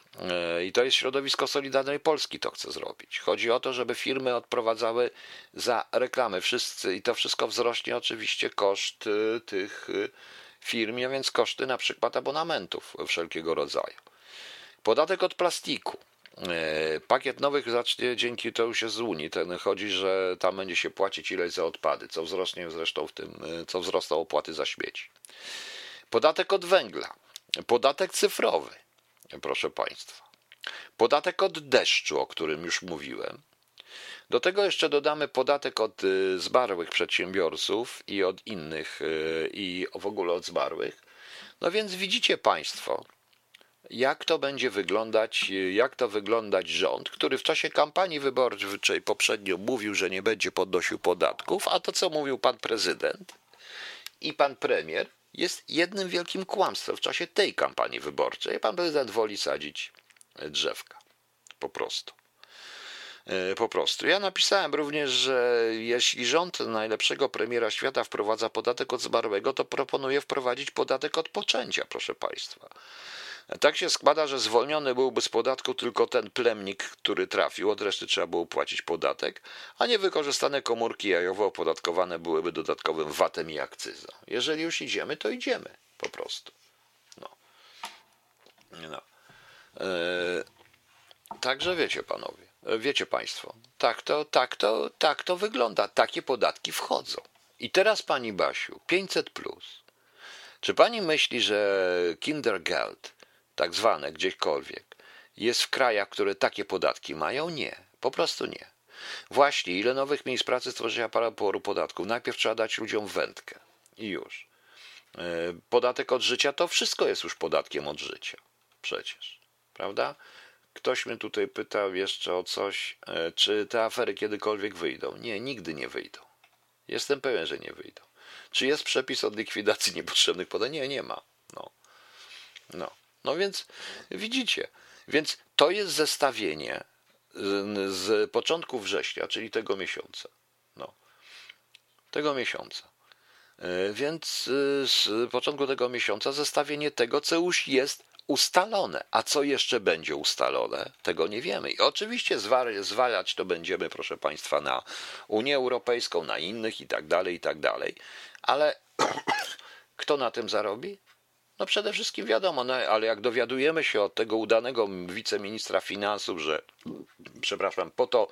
i to jest środowisko Solidarnej Polski to chce zrobić. Chodzi o to, żeby firmy odprowadzały za reklamy wszyscy i to wszystko wzrośnie oczywiście koszt tych firm, a więc koszty na przykład abonamentów wszelkiego rodzaju. Podatek od plastiku. Pakiet nowych zacznie dzięki temu się z Unii. Ten chodzi, że tam będzie się płacić ileś za odpady, co wzrośnie zresztą w tym, co wzrosną opłaty za śmieci. Podatek od węgla. Podatek cyfrowy, proszę państwa. Podatek od deszczu, o którym już mówiłem. Do tego jeszcze dodamy podatek od zmarłych przedsiębiorców i od innych, i w ogóle od zmarłych. No więc widzicie państwo, jak to będzie wyglądać, jak to wyglądać rząd, który w czasie kampanii wyborczej poprzednio mówił, że nie będzie podnosił podatków, a to, co mówił pan prezydent i pan premier, jest jednym wielkim kłamstwem w czasie tej kampanii wyborczej. Pan prezydent woli sadzić drzewka. Po prostu. Ja napisałem również, że jeśli rząd najlepszego premiera świata wprowadza podatek od zmarłego, to proponuję wprowadzić podatek od poczęcia, proszę państwa. Tak się składa, że zwolniony byłby z podatku tylko ten plemnik, który trafił, od reszty trzeba było płacić podatek, a niewykorzystane komórki jajowe opodatkowane byłyby dodatkowym VAT-em i akcyzą. Jeżeli już idziemy, to idziemy po prostu. No. Także wiecie panowie, wiecie państwo, tak to wygląda, takie podatki wchodzą. I teraz pani Basiu, 500+. Czy pani myśli, że Kindergeld, tak zwane gdzieśkolwiek, jest w krajach, które takie podatki mają? Nie, po prostu nie. Właśnie, ile nowych miejsc pracy stworzy aparat podatków? Najpierw trzeba dać ludziom wędkę i już. Podatek od życia, to wszystko jest już podatkiem od życia, przecież, prawda? Ktoś mnie tutaj pytał jeszcze o coś, czy te afery kiedykolwiek wyjdą? Nie, nigdy nie wyjdą. Jestem pewien, że nie wyjdą. Czy jest przepis od likwidacji niepotrzebnych podatków? Nie, nie ma. No więc widzicie, więc to jest zestawienie z początku września, czyli tego miesiąca. Więc z początku tego miesiąca zestawienie tego, co już jest ustalone, a co jeszcze będzie ustalone, tego nie wiemy. I oczywiście zwalać to będziemy, proszę państwa, na Unię Europejską, na innych i tak dalej, ale kto na tym zarobi? No przede wszystkim wiadomo, no ale jak dowiadujemy się od tego udanego wiceministra finansów, że, przepraszam, po to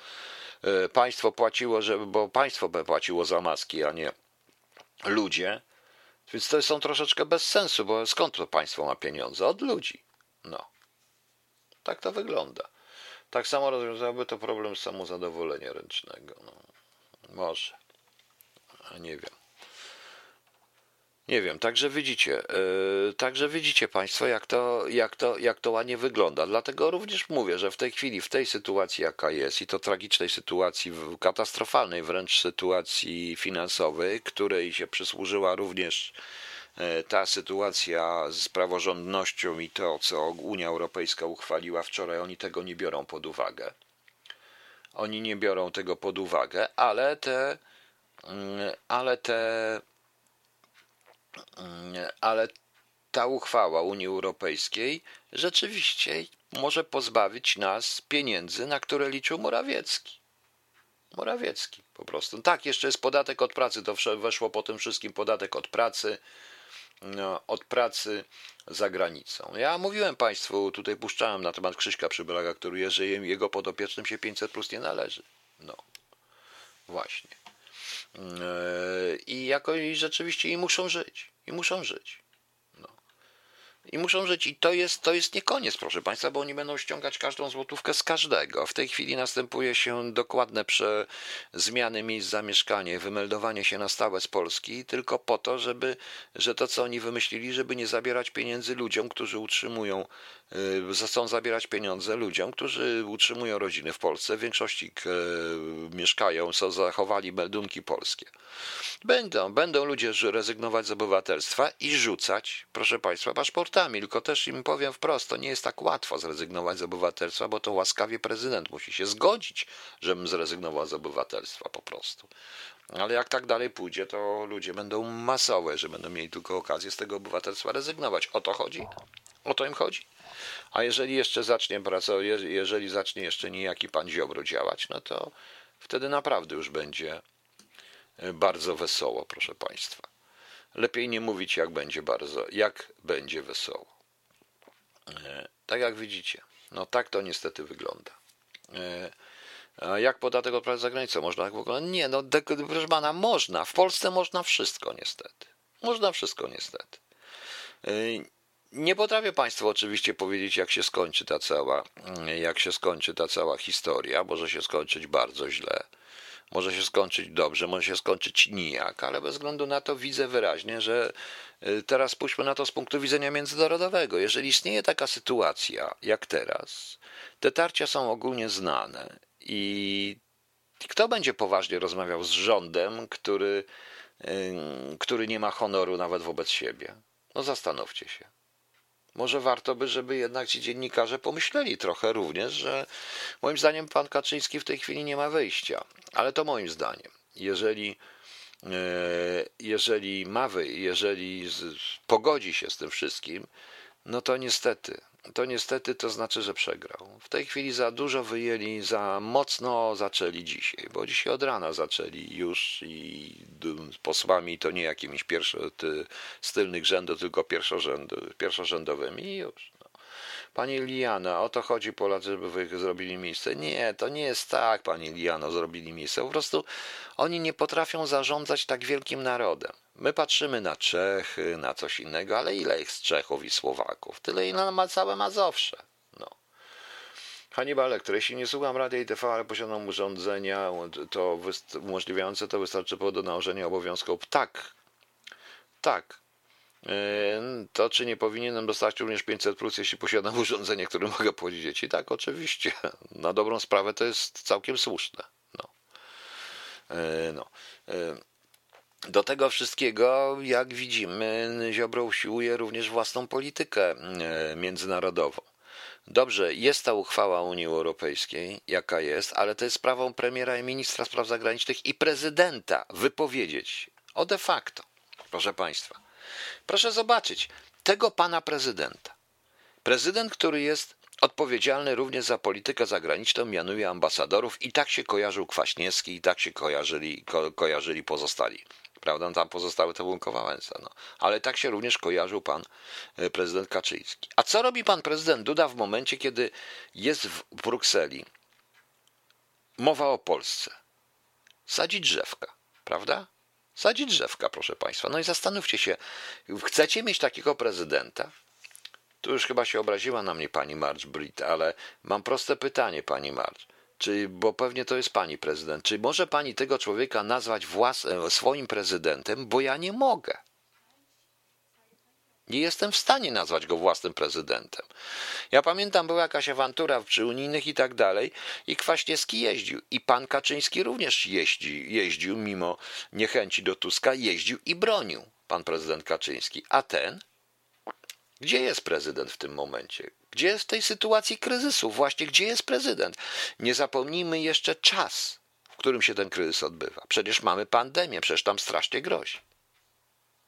państwo płaciło, bo państwo by płaciło za maski, a nie ludzie, więc to są troszeczkę bez sensu, bo skąd to państwo ma pieniądze? Od ludzi. Tak to wygląda. Tak samo rozwiązałby to problem samozadowolenia ręcznego. Może. Nie wiem. Także widzicie, państwo, jak to ładnie wygląda. Dlatego również mówię, że w tej chwili, w tej sytuacji, jaka jest, i to tragicznej sytuacji, katastrofalnej wręcz sytuacji finansowej, której się przysłużyła również ta sytuacja z praworządnością i to, co Unia Europejska uchwaliła wczoraj, oni tego nie biorą pod uwagę. Oni nie biorą tego pod uwagę, ale ta uchwała Unii Europejskiej rzeczywiście może pozbawić nas pieniędzy, na które liczył Morawiecki. Po prostu. Tak, jeszcze jest podatek od pracy, to weszło po tym wszystkim podatek od pracy. od pracy za granicą. Ja mówiłem Państwu, tutaj puszczałem na temat Krzyśka Przybylaka, który jest, że jego podopiecznym się 500 plus nie należy. No, właśnie. I jakoś rzeczywiście i muszą żyć. No. I muszą żyć. I to jest nie koniec, proszę Państwa, bo oni będą ściągać każdą złotówkę z każdego. W tej chwili następuje się dokładne zmiany miejsc zamieszkania, wymeldowanie się na stałe z Polski tylko po to, że to, co oni wymyślili, żeby nie zabierać pieniędzy ludziom, którzy utrzymują, chcą zabierać pieniądze ludziom, którzy utrzymują rodziny w Polsce, w większości mieszkają, co zachowali meldunki polskie. Będą ludzie rezygnować z obywatelstwa i rzucać, proszę Państwa, paszportami, tylko też im powiem wprost, to nie jest tak łatwo zrezygnować z obywatelstwa, bo to łaskawie prezydent musi się zgodzić, żebym zrezygnował z obywatelstwa po prostu. Ale jak tak dalej pójdzie, to ludzie będą masowe, że będą mieli tylko okazję z tego obywatelstwa rezygnować. O to chodzi? O to im chodzi? A jeżeli jeszcze zacznie niejaki pan Ziobro działać, no to wtedy naprawdę już będzie bardzo wesoło, proszę Państwa. Lepiej nie mówić, jak będzie wesoło. Tak jak widzicie, no tak to niestety wygląda. A jak podatek od pracy za granicą? Można tak w ogóle? Nie, no proszę pana, można. W Polsce można wszystko niestety. Nie potrafię Państwu oczywiście powiedzieć, jak się skończy ta cała historia. Może się skończyć bardzo źle, może się skończyć dobrze, może się skończyć nijak, ale bez względu na to widzę wyraźnie, że teraz spójrzmy na to z punktu widzenia międzynarodowego. Jeżeli istnieje taka sytuacja jak teraz, te tarcia są ogólnie znane i kto będzie poważnie rozmawiał z rządem, który nie ma honoru nawet wobec siebie? No zastanówcie się. Może warto by, żeby jednak ci dziennikarze pomyśleli trochę również, że moim zdaniem pan Kaczyński w tej chwili nie ma wyjścia. Ale to moim zdaniem. Jeżeli pogodzi się z tym wszystkim, no to niestety to znaczy, że przegrał. W tej chwili za dużo wyjęli, za mocno zaczęli dzisiaj, bo dzisiaj od rana zaczęli już i posłami to nie jakimiś z tylnych rzędów, tylko pierwszorzędowymi i już. No. Pani Liana, o to chodzi Polacy, żeby wy zrobili miejsce. Nie, to nie jest tak, pani Liano, zrobili miejsce. Po prostu oni nie potrafią zarządzać tak wielkim narodem. My patrzymy na Czechy, na coś innego, ale ile ich z Czechów i Słowaków? Tyle ile ma całe Mazowsze. No. Hannibal, który jeśli nie słucham radia i TV, ale posiadam urządzenia to umożliwiające to wystarczy do nałożenia obowiązku. Tak. To czy nie powinienem dostać również 500 plus, jeśli posiadam urządzenie, które mogę płodzić dzieci? Tak, oczywiście. Na dobrą sprawę to jest całkiem słuszne. No. Do tego wszystkiego, jak widzimy, Ziobro usiłuje również własną politykę międzynarodową. Dobrze, jest ta uchwała Unii Europejskiej, jaka jest, ale to jest sprawą premiera i ministra spraw zagranicznych i prezydenta wypowiedzieć się o de facto, proszę Państwa. Proszę zobaczyć tego pana prezydenta. Prezydent, który jest odpowiedzialny również za politykę zagraniczną, mianuje ambasadorów i tak się kojarzył Kwaśniewski i tak się kojarzyli pozostali. Prawda? Tam pozostały to był Kowałęsa, no. Ale tak się również kojarzył pan prezydent Kaczyński. A co robi pan prezydent Duda w momencie, kiedy jest w Brukseli? Mowa o Polsce. Sadzi drzewka, prawda? Sadzi drzewka, proszę Państwa. No i zastanówcie się, chcecie mieć takiego prezydenta? Tu już chyba się obraziła na mnie pani Marzbrit, ale mam proste pytanie, pani Marz, bo pewnie to jest pani prezydent. Czy może pani tego człowieka nazwać swoim prezydentem? Bo ja nie mogę. Nie jestem w stanie nazwać go własnym prezydentem. Ja pamiętam, była jakaś awantura przy unijnych i tak dalej i Kwaśniewski jeździł. I pan Kaczyński również jeździł, mimo niechęci do Tuska, jeździł i bronił pan prezydent Kaczyński. A ten? Gdzie jest prezydent w tym momencie? Gdzie jest w tej sytuacji kryzysu? Właśnie gdzie jest prezydent? Nie zapomnijmy jeszcze czas, w którym się ten kryzys odbywa. Przecież mamy pandemię, przecież tam strasznie grozi.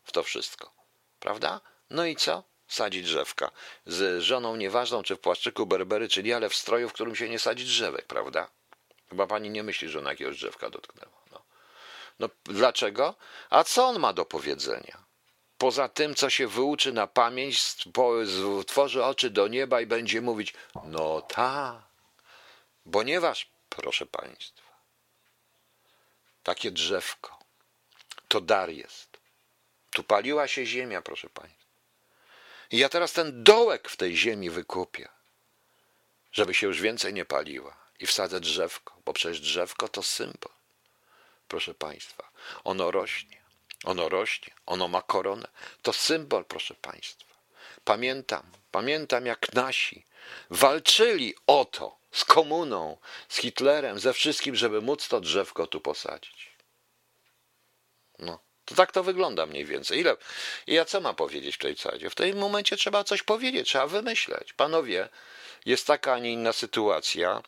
W to wszystko. Prawda? No i co? Sadzi drzewka. Z żoną nieważną, czy w płaszczyku Burberry, czyli ale w stroju, w którym się nie sadzi drzewek, prawda? Chyba pani nie myśli, że ona jakiegoś drzewka dotknęła. No dlaczego? A co on ma do powiedzenia? poza tym, co się wyuczy na pamięć, otworzy oczy do nieba i będzie mówić, no ta, ponieważ, proszę Państwa, takie drzewko, to dar jest. Tu paliła się ziemia, proszę Państwa. I ja teraz ten dołek w tej ziemi wykupię, żeby się już więcej nie paliła i wsadzę drzewko, bo przecież drzewko to symbol. Proszę Państwa, ono rośnie. Ono rośnie, ono ma koronę. To symbol, proszę Państwa. Pamiętam jak nasi walczyli o to z komuną, z Hitlerem, ze wszystkim, żeby móc to drzewko tu posadzić. No, to tak to wygląda mniej więcej. Ja co mam powiedzieć w tej cadzie? W tym momencie trzeba coś powiedzieć, trzeba wymyśleć. Panowie, jest taka, a nie inna sytuacja.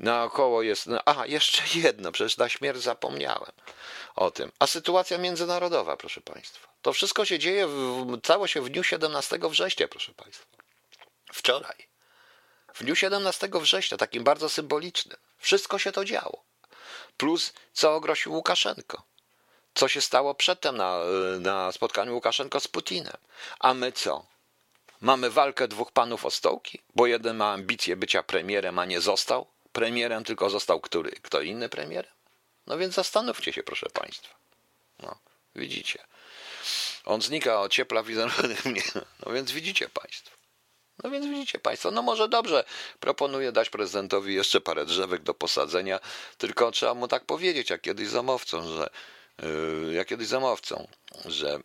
Naokoło jest... jeszcze jedno, przecież na śmierć zapomniałem o tym. A sytuacja międzynarodowa, proszę Państwa. To wszystko się dzieje, cało się w dniu 17 września, proszę Państwa. Wczoraj. W dniu 17 września, takim bardzo symbolicznym. Wszystko się to działo. Plus, co ogłosił Łukaszenko. Co się stało przedtem na spotkaniu Łukaszenko z Putinem. A my co? Mamy walkę dwóch panów o stołki, bo jeden ma ambicje bycia premierem, a nie został premierem, tylko został kto inny premierem. No więc zastanówcie się, proszę Państwa. No, widzicie. On znika od ciepła wizerunku mnie. No więc widzicie Państwo. No może dobrze, proponuję dać prezydentowi jeszcze parę drzewek do posadzenia, tylko trzeba mu tak powiedzieć, jak kiedyś zamowcom, że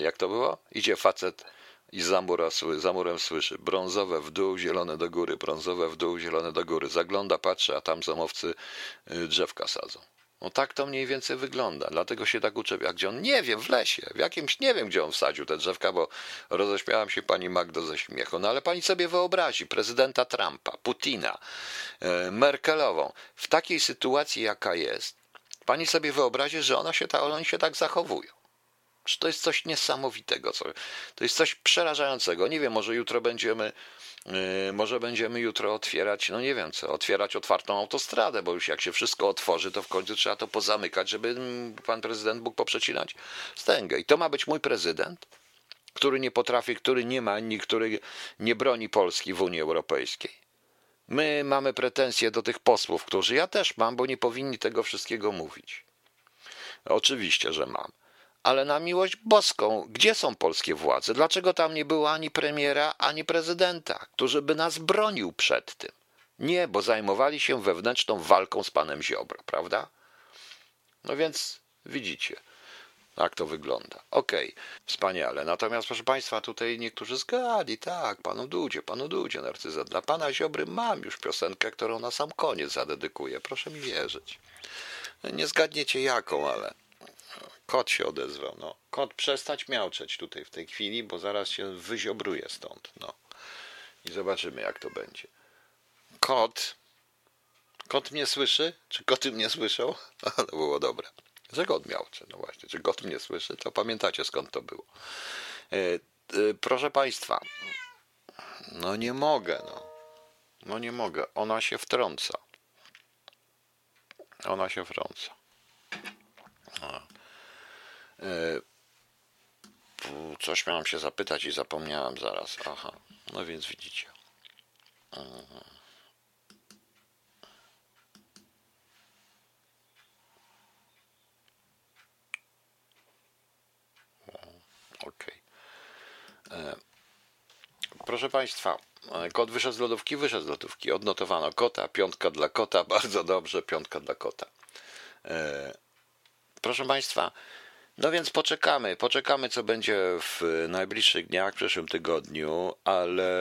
jak to było? Idzie facet i za murem słyszy brązowe w dół, zielone do góry, brązowe w dół, zielone do góry. Zagląda, patrzy, a tam zamowcy drzewka sadzą. No tak to mniej więcej wygląda. Dlatego się tak uczę, gdzie on nie wie, w lesie, w jakimś, nie wiem, gdzie on wsadził te drzewka, bo roześmiałam się pani Magdo ze śmiechu. No ale pani sobie wyobrazi prezydenta Trumpa, Putina, Merkelową. W takiej sytuacji, jaka jest, pani sobie wyobrazi, że oni się tak zachowują. To jest coś niesamowitego, to jest coś przerażającego. Nie wiem, może jutro będziemy jutro otwierać, no nie wiem co, otwierać otwartą autostradę, bo już jak się wszystko otworzy, to w końcu trzeba to pozamykać, żeby pan prezydent mógł poprzecinać wstęgę. I to ma być mój prezydent, który nie potrafi, który nie ma, który nie broni Polski w Unii Europejskiej. My mamy pretensje do tych posłów, którzy ja też mam, bo nie powinni tego wszystkiego mówić. Oczywiście, że mam. Ale na miłość boską, gdzie są polskie władze? Dlaczego tam nie było ani premiera, ani prezydenta, który by nas bronił przed tym? Nie, bo zajmowali się wewnętrzną walką z panem Ziobro, prawda? No więc widzicie, jak to wygląda. Okej, wspaniale. Natomiast, proszę Państwa, tutaj niektórzy zgadli, tak, panu Dudzie, narcyza. Dla pana Ziobry mam już piosenkę, którą na sam koniec zadedykuję. Proszę mi wierzyć. Nie zgadniecie jaką, ale... Kot się odezwał, no. Kot, przestać miauczeć tutaj w tej chwili, bo zaraz się wyziobruje stąd, no. I zobaczymy, jak to będzie. Kot. Kot mnie słyszy? Czy koty mnie słyszą? To było dobre. Że kot miauczy, no właśnie. Czy kot mnie słyszy? To pamiętacie, skąd to było. Proszę Państwa. No nie mogę, no. No nie mogę. Ona się wtrąca. Coś miałem się zapytać i zapomniałem zaraz. Aha, no więc widzicie. Okej. Proszę Państwa, kot wyszedł z lodówki, odnotowano kota, 5 dla kota, bardzo dobrze, 5 dla kota. Proszę Państwa, no więc poczekamy, co będzie w najbliższych dniach, w przyszłym tygodniu, ale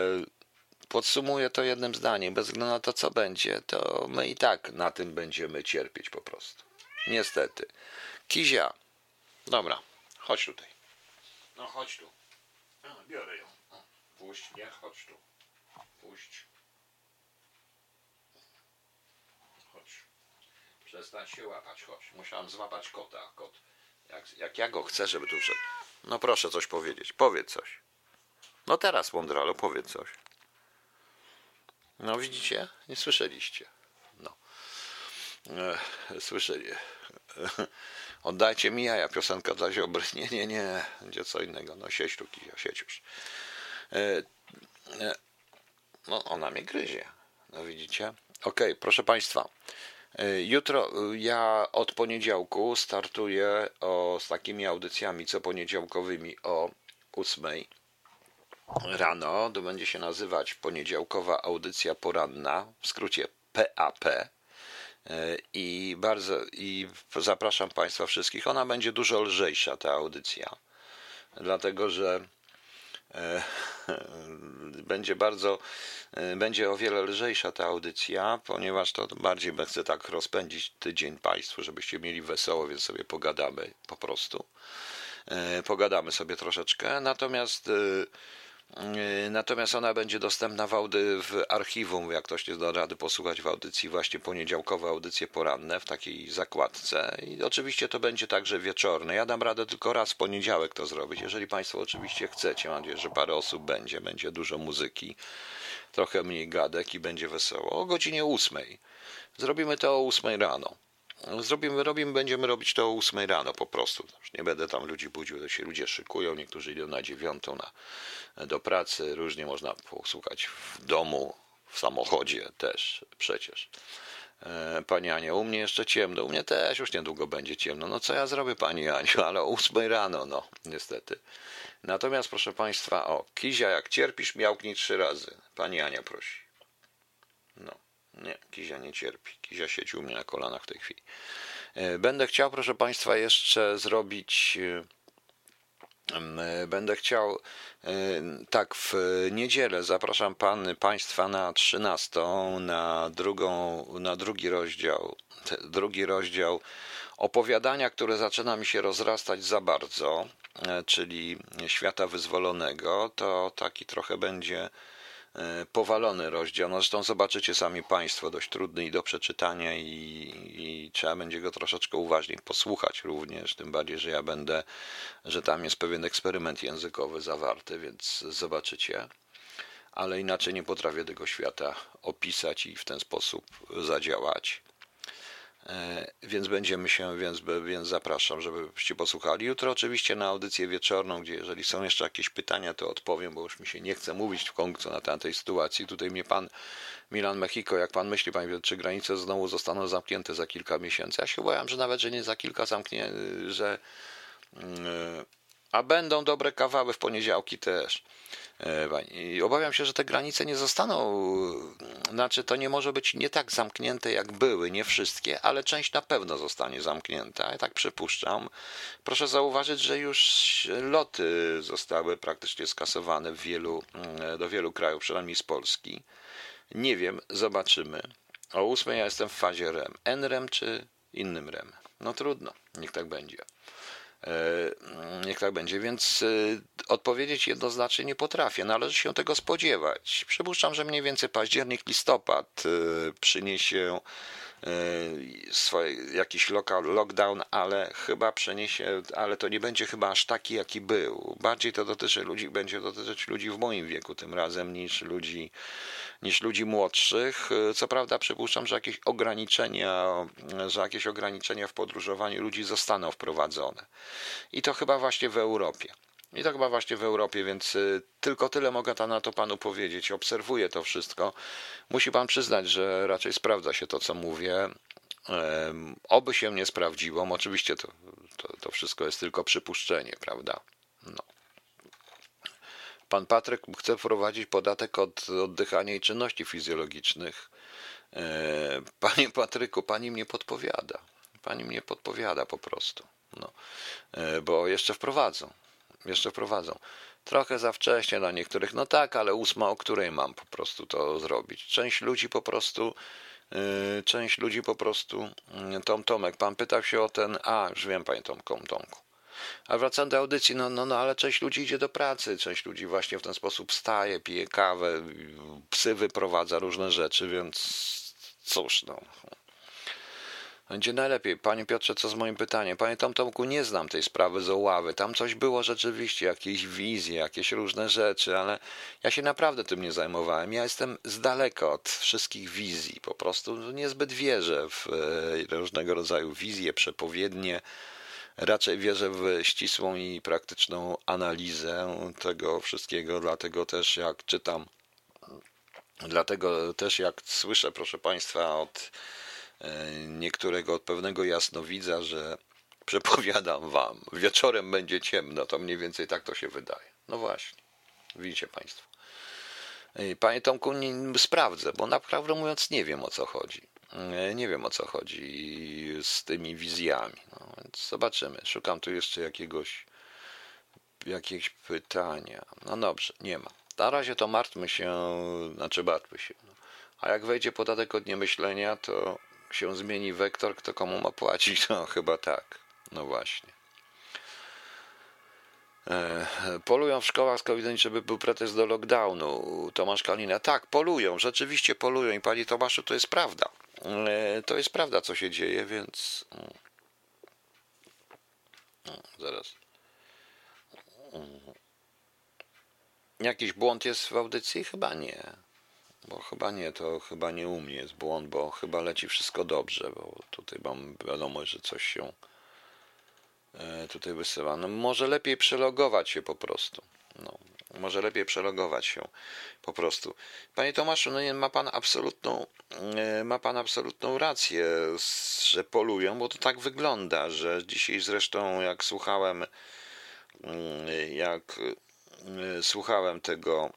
podsumuję to jednym zdaniem. Bez względu na to, co będzie, to my i tak na tym będziemy cierpieć po prostu. Niestety. Kizia, dobra, chodź tutaj. No chodź tu. Biorę ją. Puść, nie, chodź tu. Puść. Chodź. Przestań się łapać, chodź. Musiałem złapać kota, kot. Jak ja go chcę, żeby tu wszedł. No proszę coś powiedzieć. Powiedz coś. No teraz, mądralo, powiedz coś. No widzicie? Nie słyszeliście. No. Słyszeli. Oddajcie mi jaja, piosenka dla Ziobry. Nie, nie, nie, będzie co innego. No sieć już. No ona mnie gryzie. No widzicie? Okej, proszę Państwa. Jutro ja od poniedziałku startuję z takimi audycjami coponiedziałkowymi o 8:00 rano. To będzie się nazywać poniedziałkowa audycja poranna, w skrócie PAP. I zapraszam Państwa wszystkich. Ona będzie dużo lżejsza, ta audycja, dlatego że będzie o wiele lżejsza ta audycja, ponieważ to bardziej chcę tak rozpędzić tydzień Państwu, żebyście mieli wesoło, więc sobie pogadamy po prostu. Pogadamy sobie troszeczkę, natomiast ona będzie dostępna w archiwum, jak ktoś nie da rady posłuchać w audycji, właśnie poniedziałkowe audycje poranne w takiej zakładce. I oczywiście to będzie także wieczorne. Ja dam radę tylko raz w poniedziałek to zrobić, jeżeli Państwo oczywiście chcecie. Mam nadzieję, że parę osób będzie dużo muzyki, trochę mniej gadek i będzie wesoło. O godzinie 8:00. Zrobimy to o 8:00 rano. Będziemy robić to o 8:00 rano po prostu. Nie będę tam ludzi budził, to się ludzie szykują, niektórzy idą na 9:00 do pracy, różnie można posłuchać w domu, w samochodzie też przecież. Pani Aniu, u mnie jeszcze ciemno, u mnie też już niedługo będzie ciemno. No co ja zrobię, Pani Aniu, ale o 8:00 rano, no niestety. Natomiast proszę Państwa, Kizia, jak cierpisz, miałknij 3 razy. Pani Ania prosi. No. Nie, Kizia nie cierpi. Kizia siedzi u mnie na kolanach w tej chwili. Będę chciał tak w niedzielę zapraszam Państwa na 13:00 na drugi rozdział opowiadania, które zaczyna mi się rozrastać za bardzo, czyli Świata Wyzwolonego. To taki trochę będzie powalony rozdział. No zresztą zobaczycie sami Państwo, dość trudny i do przeczytania i trzeba będzie go troszeczkę uważniej posłuchać również, tym bardziej, że tam jest pewien eksperyment językowy zawarty, więc zobaczycie. Ale inaczej nie potrafię tego świata opisać i w ten sposób zadziałać. Więc zapraszam, żebyście posłuchali. Jutro oczywiście na audycję wieczorną, gdzie jeżeli są jeszcze jakieś pytania, to odpowiem, bo już mi się nie chce mówić w końcu na tej sytuacji. Tutaj mnie pan Milan Mexico, jak pan myśli, panie, czy granice znowu zostaną zamknięte za kilka miesięcy? Ja się obawiam, że nawet, że nie za kilka zamknie, że... A będą dobre kawały w poniedziałki też. I obawiam się, że te granice nie zostaną, to nie może być nie tak zamknięte jak były, nie wszystkie, ale część na pewno zostanie zamknięta, ja tak przypuszczam. Proszę zauważyć, że już loty zostały praktycznie skasowane do wielu krajów, przynajmniej z Polski. Nie wiem, zobaczymy. O 8:00 ja jestem w fazie REM. NREM czy innym REM? No trudno, niech tak będzie. Więc odpowiedzieć jednoznacznie nie potrafię. Należy się tego spodziewać. Przypuszczam, że mniej więcej październik, listopad przyniesie jakiś lockdown, ale to nie będzie chyba aż taki, jaki był. Bardziej to będzie dotyczyć ludzi w moim wieku tym razem niż ludzi młodszych. Co prawda przypuszczam, że jakieś ograniczenia w podróżowaniu ludzi zostaną wprowadzone. I to chyba właśnie w Europie, więc tylko tyle mogę na to panu powiedzieć. Obserwuję to wszystko. Musi pan przyznać, że raczej sprawdza się to, co mówię. Oby się nie sprawdziło. Oczywiście to wszystko jest tylko przypuszczenie, prawda? No. Pan Patryk chce wprowadzić podatek od oddychania i czynności fizjologicznych. Panie Patryku, pani mnie podpowiada po prostu. No. Bo jeszcze wprowadzą. Trochę za wcześnie dla niektórych, no tak, ale 8:00, o której mam po prostu to zrobić. Część ludzi po prostu Tomtomek, pan pytał się o ten, już wiem, panie Tomku. A wracając do audycji, ale część ludzi idzie do pracy, część ludzi właśnie w ten sposób wstaje, pije kawę, psy wyprowadza, różne rzeczy, więc cóż, no... Będzie najlepiej. Panie Piotrze, co z moim pytaniem? Panie Tomku, nie znam tej sprawy z Oławy. Tam coś było rzeczywiście, jakieś wizje, jakieś różne rzeczy, ale ja się naprawdę tym nie zajmowałem. Ja jestem z daleka od wszystkich wizji. Po prostu niezbyt wierzę w różnego rodzaju wizje, przepowiednie. raczej wierzę w ścisłą i praktyczną analizę tego wszystkiego, dlatego też jak słyszę, proszę Państwa, od niektórego, od pewnego jasnowidza, że przepowiadam Wam, wieczorem będzie ciemno, to mniej więcej tak to się wydaje. No właśnie, widzicie Państwo. Panie Tomku, sprawdzę, bo naprawdę mówiąc nie wiem, o co chodzi. Nie wiem, o co chodzi z tymi wizjami. No, więc zobaczymy. Szukam tu jeszcze jakiegoś pytania. No dobrze, nie ma. Na razie to martwmy się. No. A jak wejdzie podatek od niemyślenia, to się zmieni wektor, kto komu ma płacić. No chyba tak. No właśnie. Polują w szkołach z COVID-19, żeby był pretekst do lockdownu. Tomasz Kalina. Tak, polują, rzeczywiście polują. I Panie Tomaszu, to jest prawda. To jest prawda, co się dzieje, więc... Zaraz. Jakiś błąd jest w audycji? Chyba nie. Bo chyba nie, to chyba nie u mnie jest błąd, bo chyba leci wszystko dobrze, bo tutaj mam wiadomość, że coś się... tutaj wysyłano. Może lepiej przelogować się po prostu. No, może lepiej przelogować się po prostu. Panie Tomaszu, no nie, ma pan absolutną rację, że polują, bo to tak wygląda, że dzisiaj zresztą jak słuchałem tego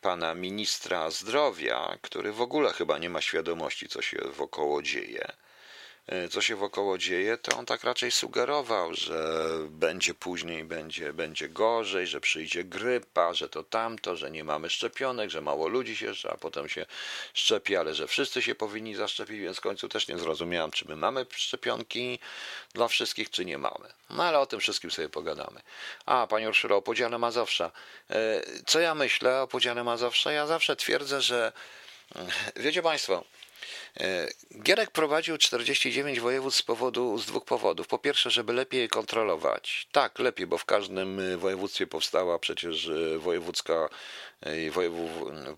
pana ministra zdrowia, który w ogóle chyba nie ma świadomości, co się wokoło dzieje, to on tak raczej sugerował, że będzie później, będzie gorzej, że przyjdzie grypa, że to tamto, że nie mamy szczepionek, że mało ludzi się szczepi, a potem się szczepi, ale że wszyscy się powinni zaszczepić, więc w końcu też nie zrozumiałem, czy my mamy szczepionki dla wszystkich, czy nie mamy. No ale o tym wszystkim sobie pogadamy. A, Pani Urszulo, o podziale Mazowsza. Co ja myślę o podziale Mazowsza? Ja zawsze twierdzę, że... Wiecie Państwo... Gierek prowadził 49 województw z dwóch powodów. Po pierwsze, żeby lepiej je kontrolować. Tak, lepiej, bo w każdym województwie powstała przecież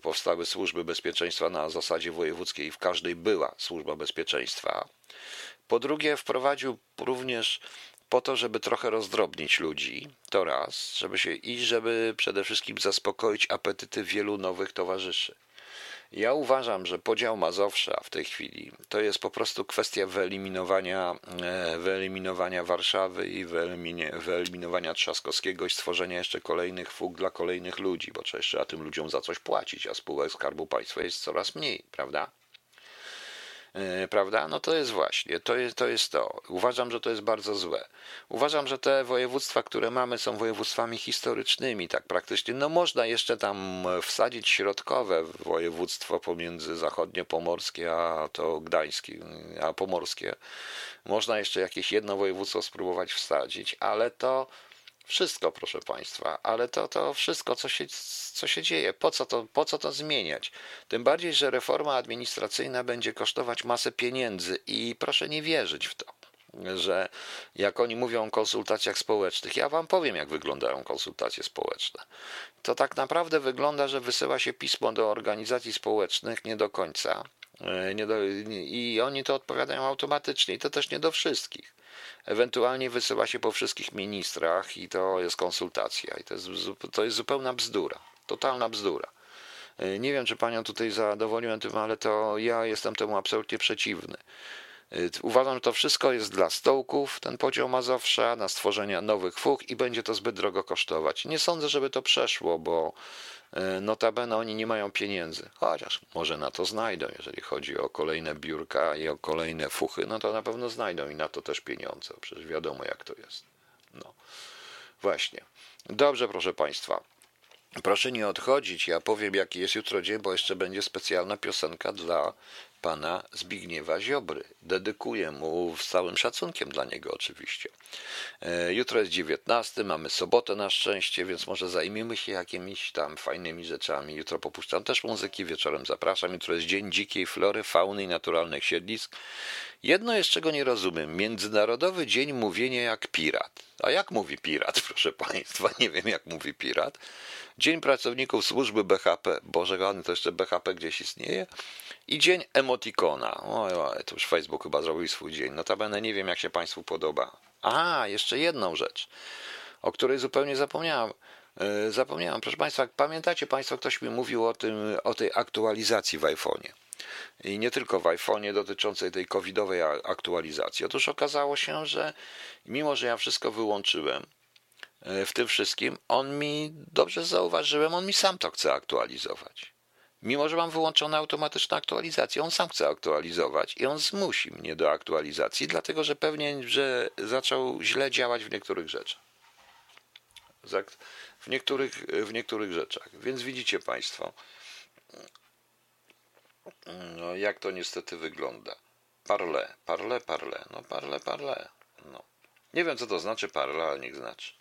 powstały służby bezpieczeństwa na zasadzie wojewódzkiej i w każdej była służba bezpieczeństwa. Po drugie, wprowadził również po to, żeby trochę rozdrobnić ludzi, to raz, żeby przede wszystkim zaspokoić apetyty wielu nowych towarzyszy. Ja uważam, że podział Mazowsza w tej chwili to jest po prostu kwestia wyeliminowania Warszawy i wyeliminowania Trzaskowskiego i stworzenia jeszcze kolejnych fug dla kolejnych ludzi, bo trzeba jeszcze tym ludziom za coś płacić, a spółek Skarbu Państwa jest coraz mniej, prawda? Prawda? No to jest właśnie, to jest to. Uważam, że to jest bardzo złe. Uważam, że te województwa, które mamy, są województwami historycznymi, tak praktycznie. No można jeszcze tam wsadzić środkowe województwo pomiędzy zachodniopomorskie, a to gdańskie, a pomorskie. Można jeszcze jakieś jedno województwo spróbować wsadzić, ale to wszystko, proszę Państwa, ale to wszystko, co się dzieje, po co to zmieniać? Tym bardziej, że reforma administracyjna będzie kosztować masę pieniędzy i proszę nie wierzyć w to, że jak oni mówią o konsultacjach społecznych, ja Wam powiem, jak wyglądają konsultacje społeczne. To tak naprawdę wygląda, że wysyła się pismo do organizacji społecznych nie do końca i oni to odpowiadają automatycznie i to też nie do wszystkich. Ewentualnie wysyła się po wszystkich ministrach i to jest konsultacja. I to jest zupełna bzdura, totalna bzdura. Nie wiem, czy Panią tutaj zadowoliłem tym, ale to ja jestem temu absolutnie przeciwny. Uważam, że to wszystko jest dla stołków, ten podział Mazowsza, na stworzenia nowych fug i będzie to zbyt drogo kosztować. Nie sądzę, żeby to przeszło, bo notabene oni nie mają pieniędzy, chociaż może na to znajdą, jeżeli chodzi o kolejne biurka i o kolejne fuchy, no to na pewno znajdą i na to też pieniądze, przecież wiadomo jak to jest. No właśnie. Dobrze, proszę Państwa. Proszę nie odchodzić, ja powiem jaki jest jutro dzień, bo jeszcze będzie specjalna piosenka dla pana Zbigniewa Ziobry. Dedykuję mu z całym szacunkiem dla niego oczywiście. Jutro jest 19, mamy sobotę na szczęście, więc może zajmiemy się jakimiś tam fajnymi rzeczami. Jutro popuszczam też muzyki, wieczorem zapraszam. Jutro jest dzień dzikiej flory, fauny i naturalnych siedlisk. Jedno jest, czego nie rozumiem. Międzynarodowy Dzień Mówienia jak Pirat. A jak mówi pirat, proszę Państwa? Nie wiem, jak mówi pirat. Dzień Pracowników Służby BHP. Boże, to jeszcze BHP gdzieś istnieje. I dzień emotikona. Oj, to już Facebook chyba zrobił swój dzień. Notabene nie wiem, jak się Państwu podoba. A, jeszcze jedną rzecz, o której zupełnie zapomniałem. Proszę Państwa, pamiętacie Państwo, ktoś mi mówił o tej aktualizacji w iPhone'ie. I nie tylko w iPhone'ie dotyczącej tej covidowej aktualizacji. Otóż okazało się, że mimo, że ja wszystko wyłączyłem w tym wszystkim, on mi, dobrze zauważyłem, on mi sam to chce aktualizować. Mimo, że mam wyłączone automatyczne aktualizacje, on sam chce aktualizować i on zmusi mnie do aktualizacji, dlatego że pewnie, że zaczął źle działać w niektórych rzeczach. W niektórych rzeczach. Więc widzicie Państwo, no jak to niestety wygląda. Parle. No. Nie wiem, co to znaczy parle, ale niech znaczy.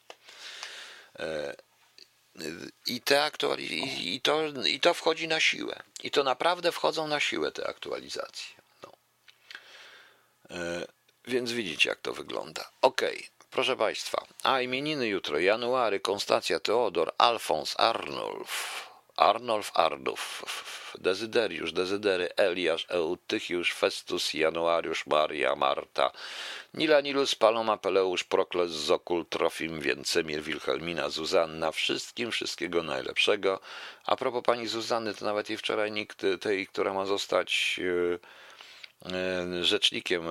I to wchodzi na siłę. I to naprawdę wchodzą na siłę te aktualizacje. No. Więc widzicie, jak to wygląda. Okej. Proszę Państwa, a imieniny jutro, January, Konstancja, Teodor, Alfons, Arnulf, Dezyderiusz, Dezydery, Eliasz, Eutychiusz, Festus, Januariusz, Maria, Marta, Nila, Nilus, Paloma, Peleusz, Prokles, Zokul, Trofim, Więcymir, Wilhelmina, Zuzanna, wszystkim wszystkiego najlepszego. A propos pani Zuzanny, to nawet jej wczoraj nikt, tej, która ma zostać rzecznikiem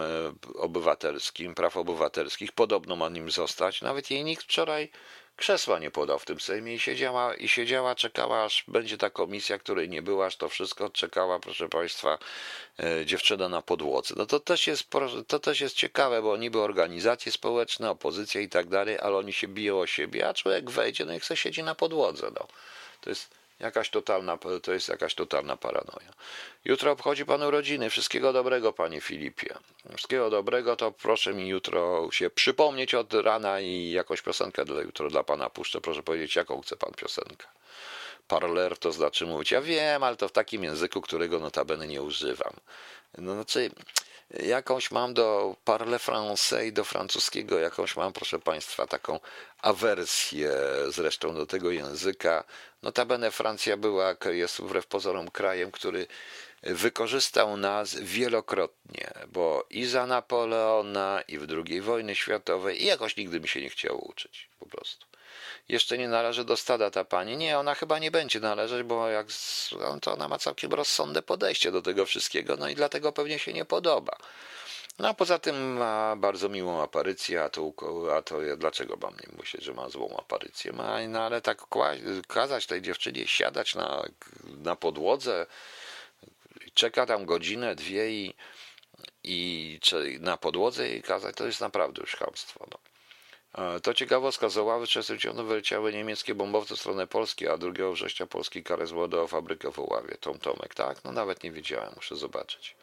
obywatelskim, praw obywatelskich, podobno ma nim zostać, nawet jej nikt wczoraj krzesła nie podał w tym Sejmie i siedziała, czekała, aż będzie ta komisja, której nie była, aż to wszystko czekała, proszę Państwa, dziewczyna na podłodze. No to też jest ciekawe, bo niby organizacje społeczne, opozycja i tak dalej, ale oni się biją o siebie, a człowiek wejdzie, no i chce siedzi na podłodze. No. To jest jakaś totalna paranoja. Jutro obchodzi Pan urodziny. Wszystkiego dobrego, Panie Filipie. Wszystkiego dobrego, to proszę mi jutro się przypomnieć od rana i jakąś piosenkę jutro dla Pana puszczę. Proszę powiedzieć, jaką chce Pan piosenkę. Parler to znaczy mówić. Ja wiem, ale to w takim języku, którego notabene nie używam. No znaczy, jakąś mam do parler français, do francuskiego, jakąś mam, proszę Państwa, taką awersję zresztą do tego języka. Notabene Francja jest wbrew pozorom krajem, który wykorzystał nas wielokrotnie, bo i za Napoleona, i w II wojnie światowej, i jakoś nigdy mi się nie chciało uczyć, po prostu. Jeszcze nie należy do stada ta pani. Nie, ona chyba nie będzie należeć, bo jak to ona ma całkiem rozsądne podejście do tego wszystkiego, no i dlatego pewnie się nie podoba. No a poza tym ma bardzo miłą aparycję, a to dlaczego mam nie myśleć, że ma złą aparycję? No ale tak kazać tej dziewczynie siadać na podłodze, czeka tam godzinę, dwie i na podłodze jej kazać, to jest naprawdę już chamstwo. No. To ciekawostka, z Oławy w 1960 wyleciały niemieckie bombowce w stronę Polski, a 2 września polski KRS zładował fabrykę w Oławie. Tomtomek, tak? No nawet nie wiedziałem, muszę zobaczyć.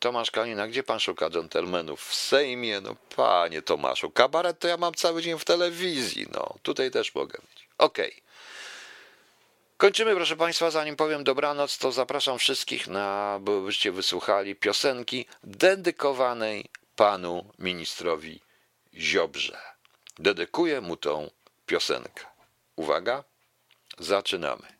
Tomasz Kalina, gdzie pan szuka dżentelmenów? W Sejmie? No panie Tomaszu, kabaret to ja mam cały dzień w telewizji, no. Tutaj też mogę mieć. Okej. Kończymy, proszę Państwa, zanim powiem dobranoc, to zapraszam wszystkich byście wysłuchali piosenki dedykowanej panu ministrowi Ziobrze. Dedykuję mu tą piosenkę. Uwaga, zaczynamy.